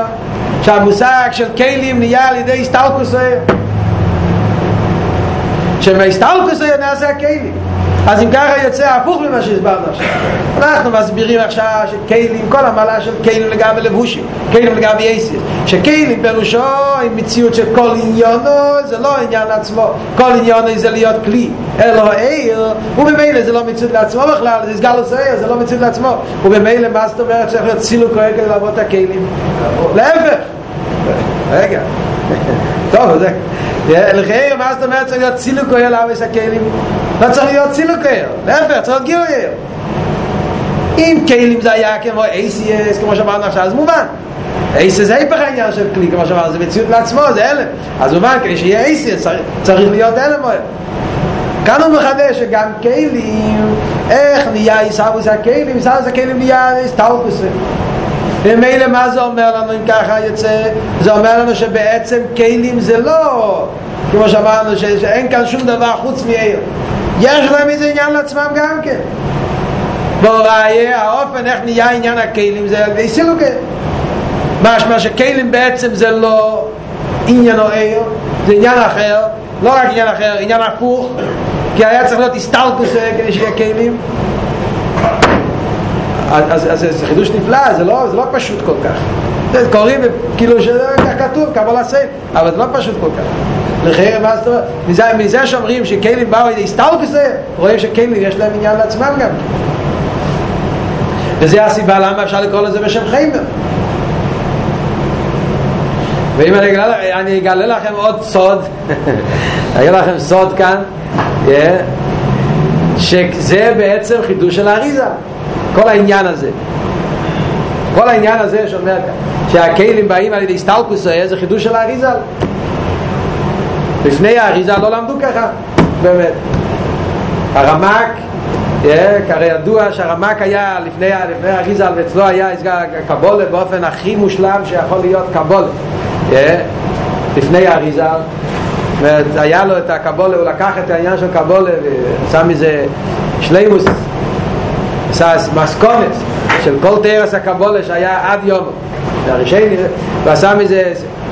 שהמושג של כלים נהיה על ידי הסתלקות, שמההסתלקות נעשה הכלים. אז אם ככה יוצא הפוך ממה שהסברנו עכשיו. אנחנו מסבירים עכשיו שכלים, כל המעלה של כלים לגבי לבושים, כלים לגבי יסיס, שכלים פירושו עם מציאות שכל עניינו זה לא עניין לעצמו, כל עניינו זה להיות כלי אלו העיר, ובמילא זה לא מציאות לעצמו בכלל, זה סגל עושה, זה לא מציאות לעצמו, ובמילא מה זאת אומרת שצריך להיות סילוק כהה כדי לעבוד את הכלים? להפך. רגע, טוב, זה לכן מה זאת אומרת צריך להיות סילוק כהה לעבוד את הכלים? לא צריך להיות סילוק העיר, להפך, צריך להיות גירו העיר. אם כלים זה היה כמו A C S, כמו שאמרנו עכשיו, אז מובן A C S זה היפך העניין של כלי, כמו שאמרנו, זה מציאות לעצמו, זה אלם, אז מובן, כדי שיהיה A C S צריך, צריך להיות אלם או אלם. כאן הוא מחדש שגם כלים, איך נהיה איסאבוס הכלים? איסאבוס הכלים נהיה איסטאופוס. ומילא מה זה אומר לנו אם ככה יצא? זה אומר לנו שבעצם כלים זה לא, כמו שאמרנו, ש- שאין כאן שום דבר חוץ מאיר, יש להם איזה עניין לעצמם גם כן. בוראי האופן איך נהיה עניין הכלים זה יסילו כן, משמע שכלים בעצם זה לא עניין או עיר, זה עניין אחר, לא רק עניין אחר, עניין הפוך, כי היה צריך להיות הסתלקות כדי שיהיה כלים. אז, אז, אז זה חידוש נפלא, זה לא, זה לא פשוט כל כך, זה קוראים כאילו שזה כתוב קבלה סייל, אבל זה לא פשוט כל כך. לחייר, מה זאת אומרת? מזה, מזה שאומרים שכלים באו איזה הסתלקות, רואים שכלים יש להם עניין לעצמם גם כן, וזה הסיבה למה אפשר לקרוא לזה בשם חיימר. ואם אני אגלה, אני אגלה לכם עוד סוד, אני אגלה לכם סוד כאן, yeah, שזה בעצם חידוש של האריזה, כל העניין הזה, כל העניין הזה שאומר כאן שהכלים באים על ידי סטלקוס, זה חידוש של האריזה. לפני האריזה לא למדו ככה באמת. הרמק, הרי ידוע שהרמק היה לפני האריזל, ואצלו היה קבולה באופן הכי מושלם שיכול להיות קבולה לפני האריזל. היה לו את הקבולה, הוא לקח את העניין של קבולה ועשה מזה שלימוס, עשה מסקונס של כל תירס הקבולה שהיה עד יום והראשי, ועשה מזה,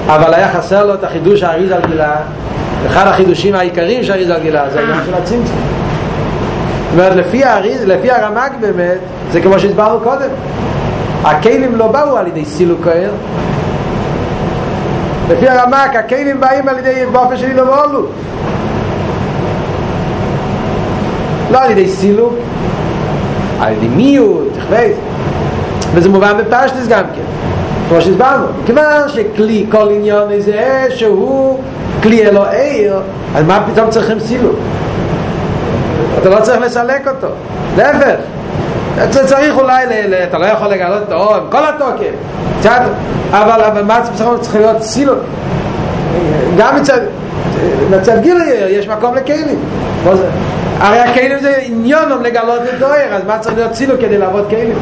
אבל היה חסר לו את החידוש האריזל גילה. אחד החידושים העיקריים של האריזל גילה זה העניין של הצמצום. זאת אומרת, לפי, האריז, לפי הרמק באמת, זה כמו שהסברנו קודם, הכלים לא באו על ידי סילוק כהר. לפי הרמק, הכלים באים על ידי, באופן שלי לא באולו, לא על ידי סילוק, על ידי מיעוט, תכווית. וזה מובן בפשטס גם כן, כמו שהסברנו, כבר שכלי כל עניין הזה שהוא כלי אלוהי, אז מה פתאום צריכים סילוק? אתה לא צריך לסלק אותו, להפך, אתה צריך אולי, אתה לא יכול לגלות את האור עם כל התוקף, אבל מה צריך להיות סילוק? גם מצד גיל יש מקום לכלים, הרי הכלים זה עניון לגלות את האור, אז מה צריך להיות סילוק כדי לעבוד כלים?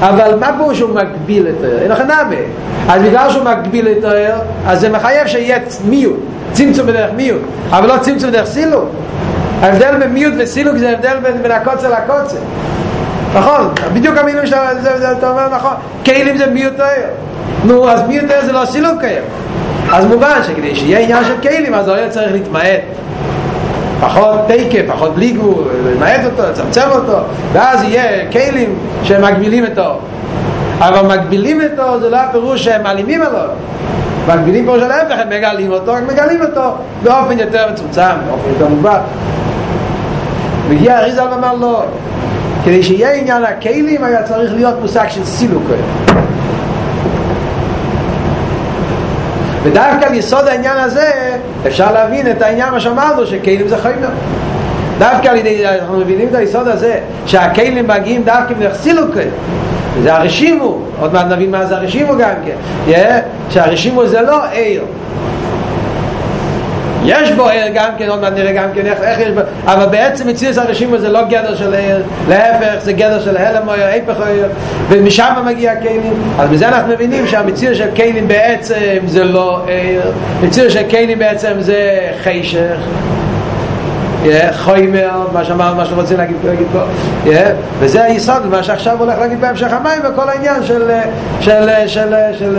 אבל מה פה שהוא מגביל את האור? אין לך נאמה, אז בגלל שהוא מגביל את האור אז זה מחייב שיהיה מיעוט, צמצום בדרך מיעוט, אבל לא צמצום בדרך סילוק. ההבדל במיעוט וסילוק זה הבדל בין הקוצה לקוצה, נכון? בדיוק המילוי שאתה אומר, נכון, כלים זה מיעוט האור, נו אז מיעוט האור זה לא סילוק האור, אז מובן שכדי שיהיה עניין של כלים אז האור צריך להתמעט, פחות תקף, פחות בלי גבול, למעט אותו, לצמצם אותו, ואז יהיה כלים שמגבילים את האור. אבל מגבילים את האור זה לא הפירוש שהם אלימים על האור, מגבילים פירוש על ההפך, הם מגלים אותו, רק מגלים אותו באופן יותר מצומצם, באופן יותר מובן. והגיע האריזל ואמר לא, כדי שיהיה עניין הכלים היה צריך להיות מושג של סילוק, ודווקא על יסוד העניין הזה אפשר להבין את העניין מה שאמרנו שכלים זה חיימר. דווקא על ידי, אנחנו מבינים את היסוד הזה שהכלים מגיעים דווקא ונחסילוקה, זה הרשימו, עוד מעט נבין מה זה הרשימו גם כן, שהרשימו זה לא עיר, יש בו עיר גם כן, עוד מעט נראה גם כן איך, איך יש בו, אבל בעצם מציץ הרשימו זה לא גדר של עיר, להפך זה גדר של הלם עיר, היפך עיר, ומשם מגיע הכלים. אז מזה אנחנו מבינים שהמציץ של כלים בעצם זה לא עיר, מציץ של כלים בעצם זה חשך, חוימר, מה שאמרנו, מה שרוצים להגיד פה, וזה היסוד, מה שעכשיו הולך להגיד בהמשך המים, וכל העניין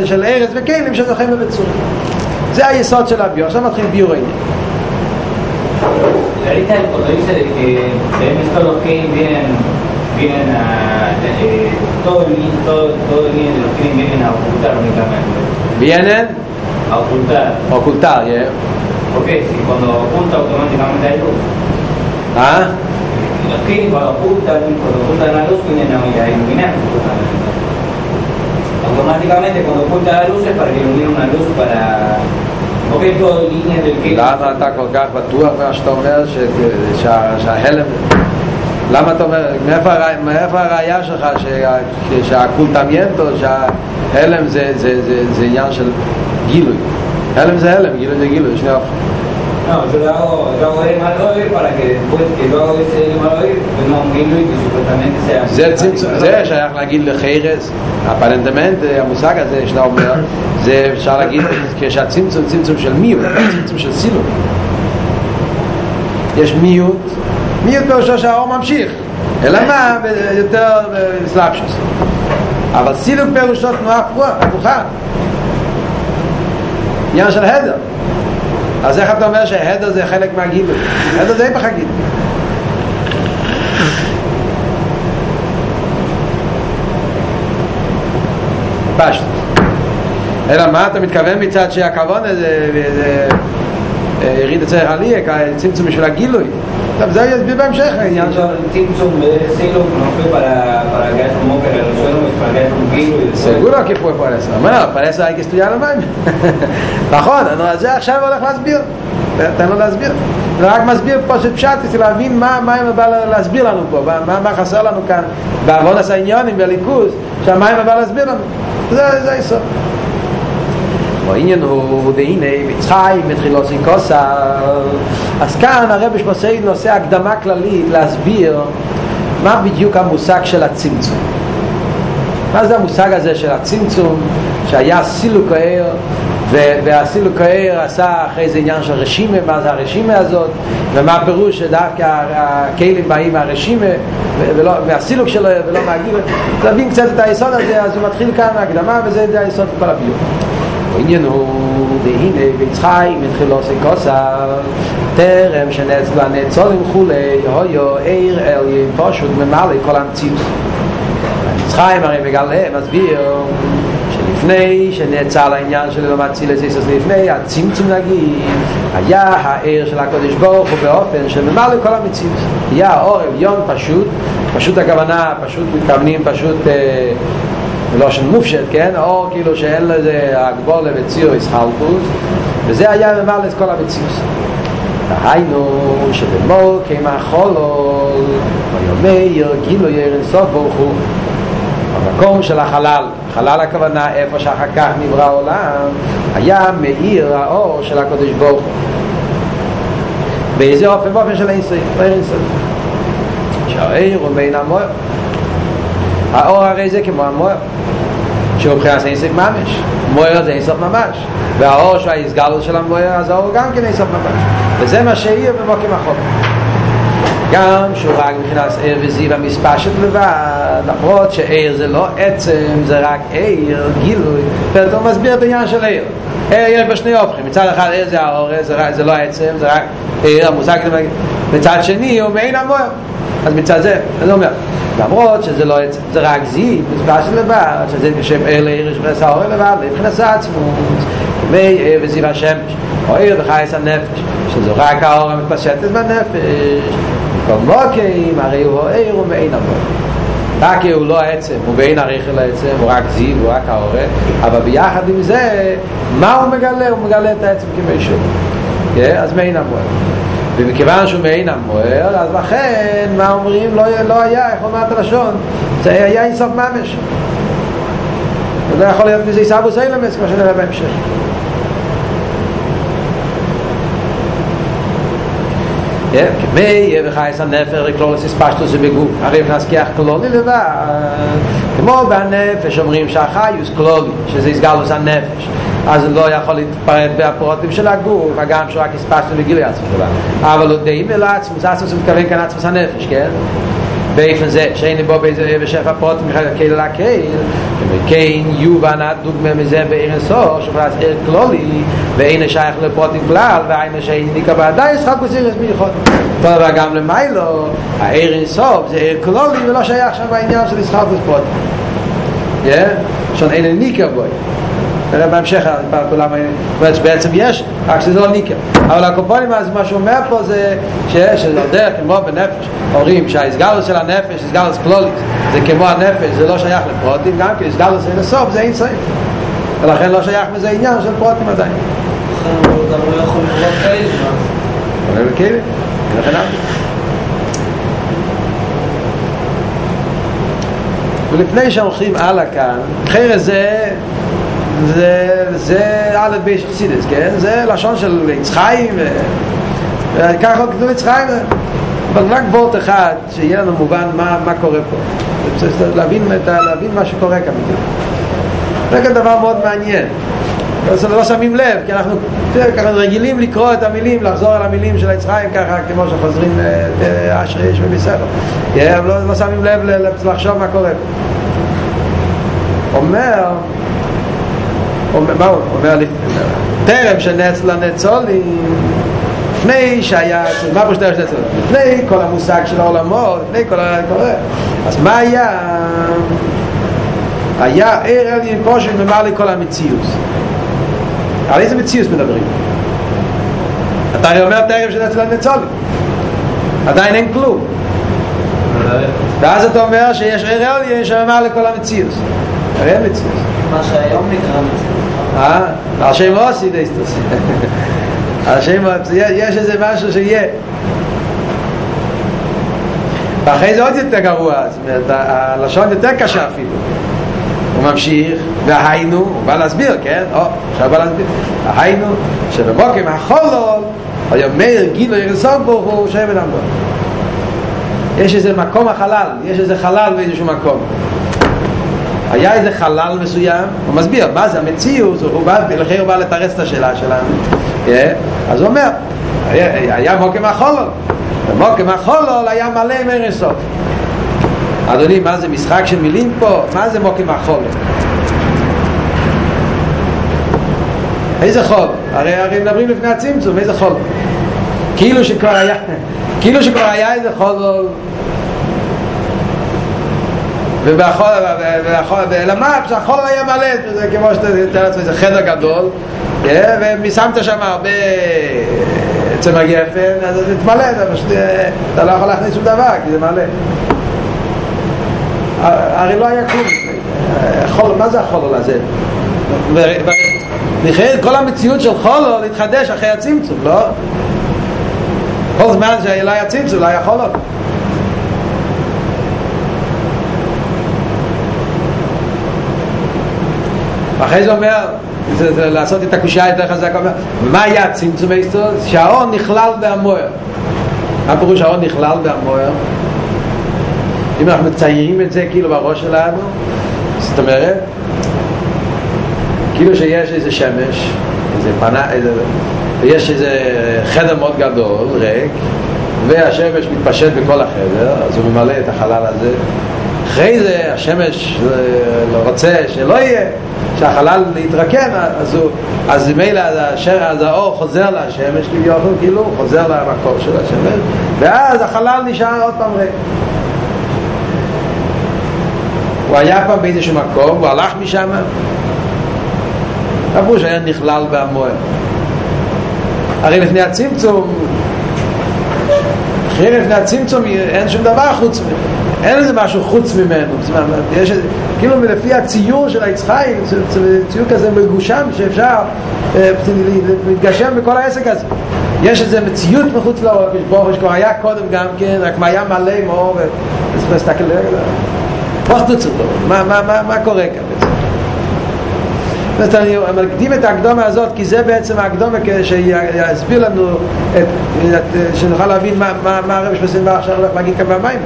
של ארץ וכלים שזוכים בבצור, זה היסוד של הביור. עכשיו מתחיל ביור העניין. ראית על פודריסה שבהם esto lo que vienen vienen a todo todo bien lo que vienen a ocultar únicamente vienen a ocultar ocultar ya. ¿Por qué? Si cuando oculta automáticamente hay luz. ¿Ah? Los que cuando ocultan, cuando ocultan la luz vienen a iluminar automáticamente. Cuando oculta la luz es para que ilumine una luz para... ¿Por qué todas las líneas del que...? למה אתה כל כך בטוח מה שאתה אומר שההלם... למה אתה אומר, מאיפה הראייה שלך שהאקולטמיינטו, שההלם זה עניין של גילוי? הלם זה הלם, גילו זה גילו, יש לי אף. No, yo lo hago, yo hago el mal oír para que después que yo hago ese mal oír, pues no, un gilo y que supuestamente sea... זה צמצום, זה שייך להגיד לחרס, אפרנטמנט, המושג הזה שאתה אומר, זה אפשר להגיד כשהצמצום, צמצום של מיעוט, צמצום של סילום. יש מיעוט, מיעוט פרושו שהאור ממשיך, אלא מה, יותר סלאפשוס. אבל סילום פרושו תנועה פרוחה. עניין של הדר. אז איך אתה אומר שההדר זה חלק מהגידו? הדר זה איפה חגידו. פשט. אלא מה אתה מתכוון מצד שהכוון הזה יריד אצל עלי, צמצום של הגילוי? טוב, זה יסביר בהמשך העניין של... צמצום בסילוק נופל para que haya un moque en el suelo y para que haya un giro y... seguro que fue para eso. Bueno, para eso hay que estudiar el מים. נכון, אז זה עכשיו הולך להסביר. תן לו להסביר. רק מסביר פה שפשט, כדי להבין מה המים הבא להסביר לנו פה, מה חסר לנו כאן, בעבוד הסעניונים והליכוז, שהמים הבא להסביר לנו. זה היסוד. העניין הוא דהיני מצחיים מתחילות סינקוסה. אז כאן הרב שמוסייד נושא הקדמה כללית להסביר מה בדיוק המושג של הצמצום. מה זה המושג הזה של הצמצום שהיה סילוק העיר, והסילוק העיר עשה אחרי זה עניין של רשימה, מה זה הרשימה הזאת ומה הפירוש שדווקא הכלים באים מהרשימה והסילוק שלו ולא מהגיל. תבין קצת את היסוד הזה, אז הוא מתחיל כאן ההקדמה, וזה היסוד כל הביור. העניין הוא דהיני ביצחיים מתחילו סיקוסר תרם שנצלו הנצולים חולי הויו עיר אלי פשוט ממלא כל המציאות. ביצחיים הרי מגלה מסביר שלפני שנצל העניין של אלומת צילס איסוס, לפני הצמצום נגיד היה העיר של הקודש ברוך הוא באופן שממלא כל המציאות, היה האור עליון פשוט, פשוט הכוונה, פשוט מתכוונים פשוט לא של מופשט, כן? או כאילו שאין לזה הגבור לבציאו ישחלפוס, וזה היה ממלא את כל הבציאוס. והיינו שבמור כמה חולול ויומר גילו ירן סוף ברוך הוא במקום של החלל, חלל הכוונה איפה שאחר כך נברא העולם, היה מאיר האור של הקודש ברוך הוא באיזה אופן, באופן של אינסוף, אינסוף שהאיר הוא בין המור. האור הרי זה כמו המואר שהוא בחינס אינסוף ממש, מואר זה אינסוף ממש, והאור שההסגלות של המואר אז האור גם כן אינסוף ממש, וזה מה שהיא במוקם החוק גם שהוא רק בחינס עיר וזיו המספשת לבד, למרות שעיר זה לא עצם, זה רק עיר גילוי. ואתה מסביר את העניין של עיר, עיר יש בשני אופכים, מצד אחד עיר זה האור, זה לא עצם, זה רק עיר המושג, מצד שני הוא מעין המואר. אז מצד זה, אני אומר, למרות שזה לא עצם, זה רק זיו, מספר של לבד, שזה כשם עיר לעיר שבחס האור לבד, לבחס העצמות, כמי עיר וזיו השמש, או עיר בחייס הנפש, שזה רק האור המתפשטת בנפש, ומוקים, הרי הוא עיר ומעין המואר. רק הוא לא עצם, הוא בעין הריכל העצם, הוא רק זיו, הוא רק האור, אבל ביחד עם זה, מה הוא מגלה? הוא מגלה את העצם כמישהו. אז מעין המוער. ומכיוון שהוא מעין המוער, אז לכן, מה אומרים? לא, לא היה, איך אומרת הלשון? זה היה אינסוף ממש. זה יכול להיות מזה איסאבוס אילמס, כמו שנראה בהמשך. כמי יהיה וחייס הנפר וקלורס הספשטוס ובגוף הרי ונזכיח קלולי לבד כמו בנפש אומרים שהחיוס קלולי שזה הסגלוס הנפש אז הוא לא יכול להתפרד בהפרוטים של הגוף הגם שרק הספשטו וגילי עצמו שלה אבל הוא דעים אלא עצמוס עצמוס ומתכוון כאן עצמוס הנפש כן? באיפן זה שאין לבוא באיזה ושפע פרוטים כאילו להקהיל וכן יהיו וענת דוגמה מזה בעיר סור שפרס עיר כלולי ואין השייך לפרוטים כלל והעין השייך ניקה ועדיין ישחק בסירס מיוחד כל דבר גם למיילו העיר סור זה עיר כלולי ולא שייך שם בעניין של ישחק בפרוטים שון אין ניקה בוי נראה בהמשך בעצם יש רק שזה לא ניקה אבל הקופונים אז מה שאומר פה זה שזה דרך כמו בנפש הורים שההסגרות של הנפש הסגרות כלולית זה כמו הנפש זה לא שייך לפרוטים גם כי הסגרות של הסוף זה אין סעיף ולכן לא שייך מזה עניין של פרוטים עדיין לכן הוא גם לא יכול לראות כאלה עולה בקהילים ולכן אמרו ולפני שהולכים הלאה כאן אחרי זה זה זה אלף ביש חסידס כן זה לשון של יצחיים וככה כתוב יצחיים אבל רק בורט אחד שיהיה לנו מובן מה מה קורה פה צריך להבין להבין מה שקורה כאן רק דבר מאוד מעניין לא שמים לב כי אנחנו ככה רגילים לקרוא את המילים לחזור על המילים של היצחיים ככה כמו שחוזרים אשרי יש ובסלו אבל לא שמים לב לחשוב מה קורה אומר מה הוא אומר לי? תרם שנצל הנצולים לפני שהיה מה פשוט היה שנצל? לפני כל המושג של העולמות לפני כל הקורא אז מה היה? היה ער אל ינפושת ממר לי כל המציאוס על איזה מציאוס מדברים? אתה אומר תרם שנצל הנצולים עדיין אין כלום ואז אתה אומר שיש ער אל ינפושת ממר לי כל המציאוס הרי אין מציאוס מה שהיום נקרא מציאות אה? השם לא עשית איסטוס השם לא עשית יש איזה משהו שיהיה ואחרי זה עוד יותר גרוע הלשון יותר קשה אפילו הוא ממשיך והיינו הוא בא להסביר כן? עכשיו בא להסביר והיינו שבמוקם החולול היומר גילו ירסום בו הוא שם ולמדו יש איזה מקום החלל יש איזה חלל ואיזשהו מקום היה איזה חלל מסוים, הוא מסביר מה זה המציאות, הוא בא, לכן הוא בא לתרס את השאלה שלנו yeah. אז הוא אומר, היה, היה מוקם החולול ומוקם החולול היה מלא מרסות אדוני, מה זה משחק של מילים פה? מה זה מוקם החולול? איזה חול? הרי, הרי מדברים לפני הצמצום, איזה חול? כאילו שכבר היה כאילו שכבר היה איזה חולול ובאחור, ובאחור, ולמה? כשהחור היה מלא, זה כמו שאתה תראה, זה חדר גדול, ושמת שם הרבה צמר גפן, אז זה מתמלא, אתה לא יכול להכניס שום דבר, כי זה מלא. הרי לא היה כלום. מה זה החולול הזה? נכיר, כל המציאות של חולול התחדש אחרי הצמצום, לא? כל זמן שלא היה צמצום, לא היה חולול. ואחרי זה אומר, זה, זה לעשות את הקושייה יותר חזק, אומר, מה היה צמצום היסטור? שהאור נכלל והמוער. מה פירוש שהאור נכלל והמוער? אם אנחנו מציירים את זה כאילו בראש שלנו, זאת אומרת, כאילו שיש איזה שמש, איזה פנה, איזה, ויש איזה חדר מאוד גדול, ריק, והשמש מתפשט בכל החדר, אז הוא ממלא את החלל הזה. אחרי זה השמש לא רוצה שלא יהיה, שהחלל יתרקם, אז מילא אז האור חוזר לשמש, כאילו הוא חוזר למקור של השמש, ואז החלל נשאר עוד פעם ריק. הוא היה פעם באיזשהו מקום, הוא הלך משם, אמרו שהיה נכלל והמוער. הרי לפני הצמצום, אחרי לפני הצמצום אין שום דבר חוץ ממנו. אין איזה משהו חוץ ממנו, יש איזה, כאילו מלפי הציור של היצחיים, ציור כזה מגושם שאפשר להתגשם בכל העסק הזה. יש איזו מציאות מחוץ לאופן ברוך שכבר היה קודם גם כן, רק מה היה מלא עם אור וסתכל פרחתוצות מה, מה, מה, מה קורה כאן? זאת אומרת, אני מקדים את ההקדומה הזאת כי זה בעצם ההקדומה שיסביר לנו את, את, שנוכל להבין מה, מה, מה הרב שמסים בא עכשיו להגיד כאן במים.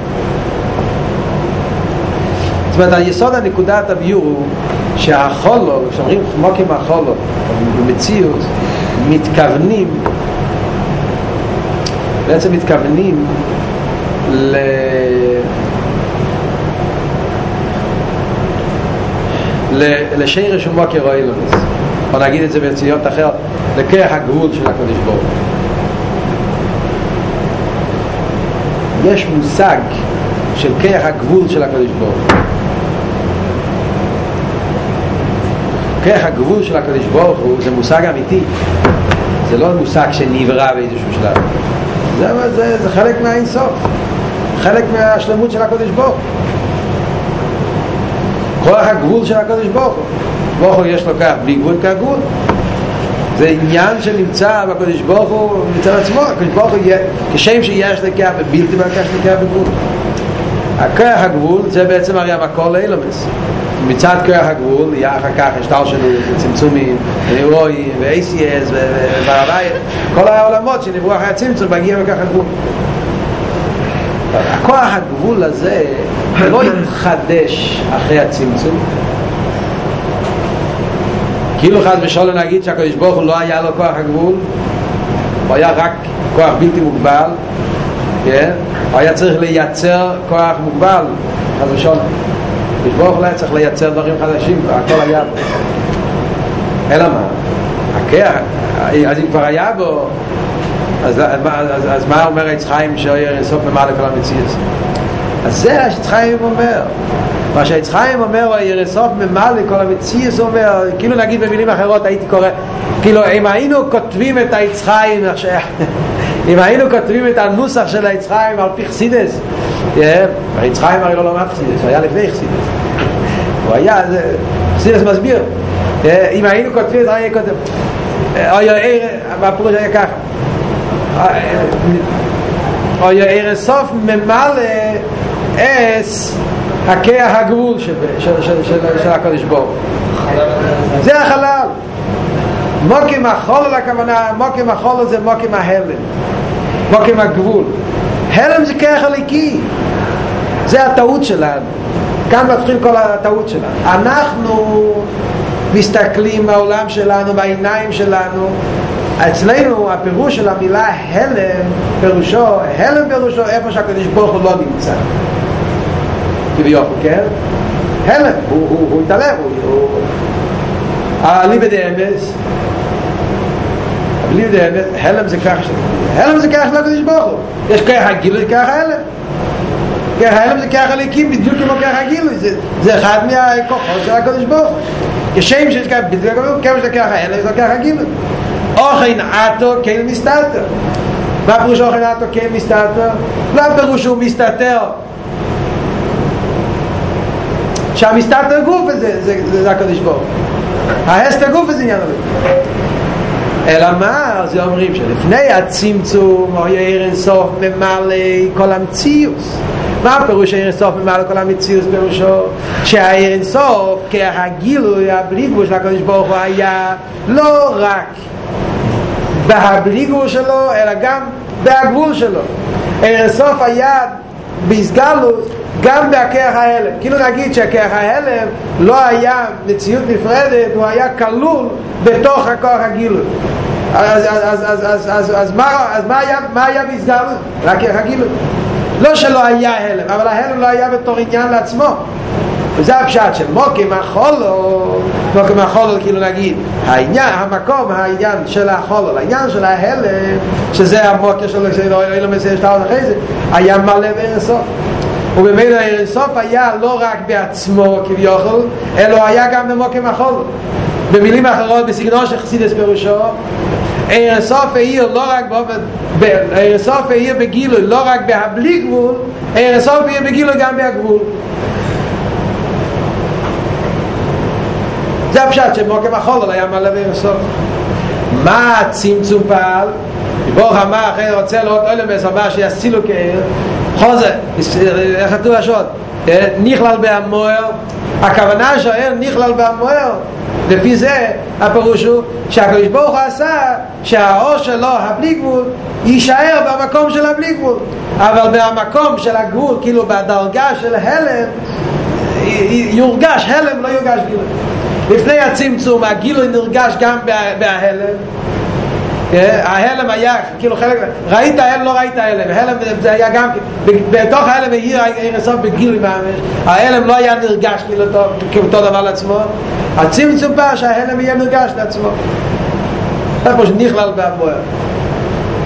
זאת אומרת, היסוד הנקודת הביור הוא שהחולו, כשאומרים חמוקים החולו במציאות, מתכוונים בעצם מתכוונים ל... לשרש ומוקר או אילונס, או נגיד את זה בציאות אחרת, לכך הגבול של הקודש ברוך. יש מושג של כך הגבול של הקודש ברוך. כך הגבול של הקודש ברוך הוא, זה מושג אמיתי, זה לא מושג שנברא באיזשהו שלב, זה, זה, זה חלק מהאינסוף, חלק מהשלמות של הקודש ברוך. כוח הגבול של הקדוש ברוך הוא, ברוך הוא יש לו כך, בלי גבול כגבול. זה עניין שנמצא בקדוש ברוך הוא מצד עצמו. הקדוש ברוך הוא כשם שיש לכך ובלתי בלכך לכך בגבול. הכוח הגבול זה בעצם הרי המקור לאילומס. מצד כוח הגבול יהיה אחר כך השטר שלי צמצומים, אירועי ו-A C S וברביים, כל העולמות שנברו אחרי הצמצום מגיע מכך הגבול. הכוח הגבול הזה לא יתחדש אחרי הצמצום, כאילו חד ושלום נגיד שהקדוש ברוך הוא לא היה לו כוח הגבול, הוא היה רק כוח בלתי מוגבל, כן? הוא היה צריך לייצר כוח מוגבל, חד ושלום הקדוש ברוך הוא היה צריך לייצר דברים חדשים, הכל היה בו. אלא מה? הכוח, אז אם כבר היה בו, אז, אז, אז מה אומר היצחיים שאויר אינסוף ממעל לכל המציאות? אז זה היצחיים אומר, מה שהיצחיים אומר אויר אינסוף ממעל לכל המציאות אומר, כאילו נגיד במילים אחרות הייתי קורא, כאילו אם היינו כותבים את היצחיים אם היינו כותבים את הנוסח של היצחיים על פי חסידס, היצחיים הרי לא לומד חסידס, היה לפני חסידס, הוא היה, חסידס מסביר, אם היינו כותבים את אויר אינסוף והפרוש היה ככה או יאיר סוף ממלא אס הכח הגבול של הקדוש ברוך זה החלל מוקים החול, הכוונה מוקים החול זה מוקים ההלם מוקים הגבול הלם זה כח הליקי זה הטעות שלנו כאן מתחיל כל הטעות שלנו אנחנו מסתכלים בעולם שלנו, בעיניים שלנו אצלנו הפירוש של המילה הלם פירושו, הלם פירושו איפה שהקדוש ברוך הוא לא נמצא כביכול, כן? הלם, הוא, הוא, הוא התעלם הוא... הליבד אמס הליבד אמס, הלם זה כך הלם זה כך של הקדוש ברוך הוא יש כך הגילוי, כך הלם כך הלם זה כך הליקים, בדיוק כמו כך הגילוי זה, זה אחד מהכוחות של הקדוש ברוך הוא כשם שיש כך, בדיוק כמו שזה כך הלם זה כך הגילוי אוכן עתו כאל מסתתר מה פירוש אוכן עתו כאל מסתתר? לא פירוש שהוא מסתתר שהמסתתר גוף הזה זה, זה, זה הקדוש ברוך ההסתר גוף הזה עניין הזה אלא מה? זה אומרים שלפני הצמצום או יאיר אינסוף ממלא כל המציאוס מה הפירוש האיר אינסוף ממלא כל המציאוס פירושו? שהאיר אינסוף כהגילוי הבלי גבול של הקדוש ברוך הוא היה לא רק בהבלי גבול שלו אלא גם בהגבול שלו איר אינסוף היה בהסגלות גם בהכח ההלם כאילו נגיד שהכח ההלם לא היה מציאות נפרדת הוא היה כלול בתוך הכוח הגילוי אז, אז, אז, אז, אז, אז, אז, מה, אז מה היה, מה היה בהסגלות? רק הכח הגילוי לא שלא היה הלם, אבל ההלם לא היה בתור עניין לעצמו וזה הפשעת של מוקים החולו מוקים החולו כאילו נגיד העניין, המקום, העניין של החולו העניין של ההלם שזה המוקר שלו, לא מסייש תאות אחרי זה היה מלא באירסוף ובמילא האירסוף היה לא רק בעצמו כביכול אלא היה גם במוקים החולו במילים אחרות, בסגנון של חסידס פירושו אירסוף העיר לא רק אירסוף העיר בגילוי לא רק בהבלי גבול אירסוף העיר בגילוי גם בהגבול זה הפשט שמוקם החול היה מלא בסוף מה הצמצום פעל? יבורך אמר אחרי רוצה לאות אולמס אמר שיסילו כאיר חוזר, איך כתוב השעות? נכלל בהמואר, הכוונה שאין נכלל בהמואר, לפי זה הפירוש הוא שהקדוש ברוך הוא עשה שהאור שלו, הבלי גבול, יישאר במקום של הבלי גבול, אבל במקום של הגבול, כאילו בדרגה של הלם, יורגש הלם, לא יורגש גילוי. לפני הצמצום הגילוי נרגש גם בהלם, ההלם היה כאילו חלק, ראית ההלם, לא ראית ההלם, ההלם זה היה גם בתוך ההלם היה הרסוף בגילוי מאמש, ההלם לא היה נרגש כאותו דבר לעצמו, הצמצום בא שההלם יהיה נרגש לעצמו. זה פשוט נכלל בהמואר,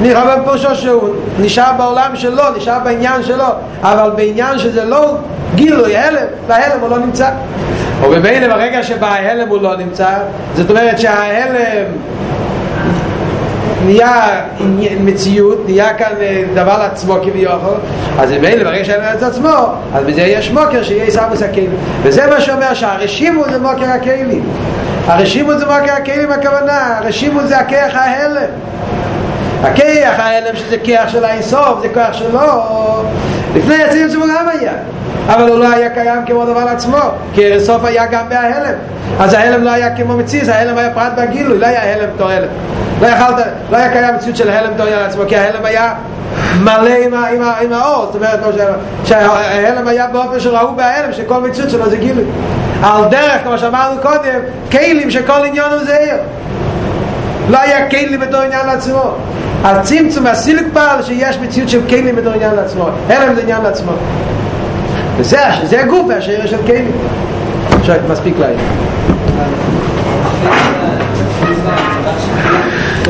נכלל בפושו שהוא נשאר בעולם שלו, נשאר בעניין שלו, אבל בעניין שזה לא גילוי הלם, וההלם הוא לא נמצא, ובמילא ברגע שבהלם הוא לא נמצא, זאת אומרת שההלם נהיה מציאות, נהיה כאן דבר לעצמו כביכול, אז אם אין לברי שאין את עצמו, אז בזה יש מוקר שיהיה סבוס הקהילים. וזה מה שאומר שהרשימות זה מוקר הקהילים, הרשימות זה מוקר הקהילים, הכוונה הרשימות זה הכיח ההלם, הכיח ההלם שזה כיח של האינסוף, זה כוח שלו, לפני יצאים שהוא גם היה, אבל הוא לא היה קיים כמו דבר לעצמו, כי הרסוף היה גם בההלם, אז ההלם לא היה כמו מציז, ההלם היה פרט בגילוי, לא היה הלם תור הלם, לא, יכלת, לא היה קיים מציאות של הלם תור הלם לעצמו, כי ההלם היה מלא עם, ה, עם, ה, עם האור, זאת אומרת שההלם היה באופן שראו בההלם, שכל מציאות שלו זה גילוי על דרך, כמו שאמרנו קודם, כלים שכל עניין הוא זהיר, לא היה כלים בתור עניין לעצמו. הצמצום הסילק פעל שיש מציאות של כלים בתור עניין לעצמו, הלם זה עניין לעצמו, וזה זה הגוף והשאיר של קיימי. עכשיו מספיק להם.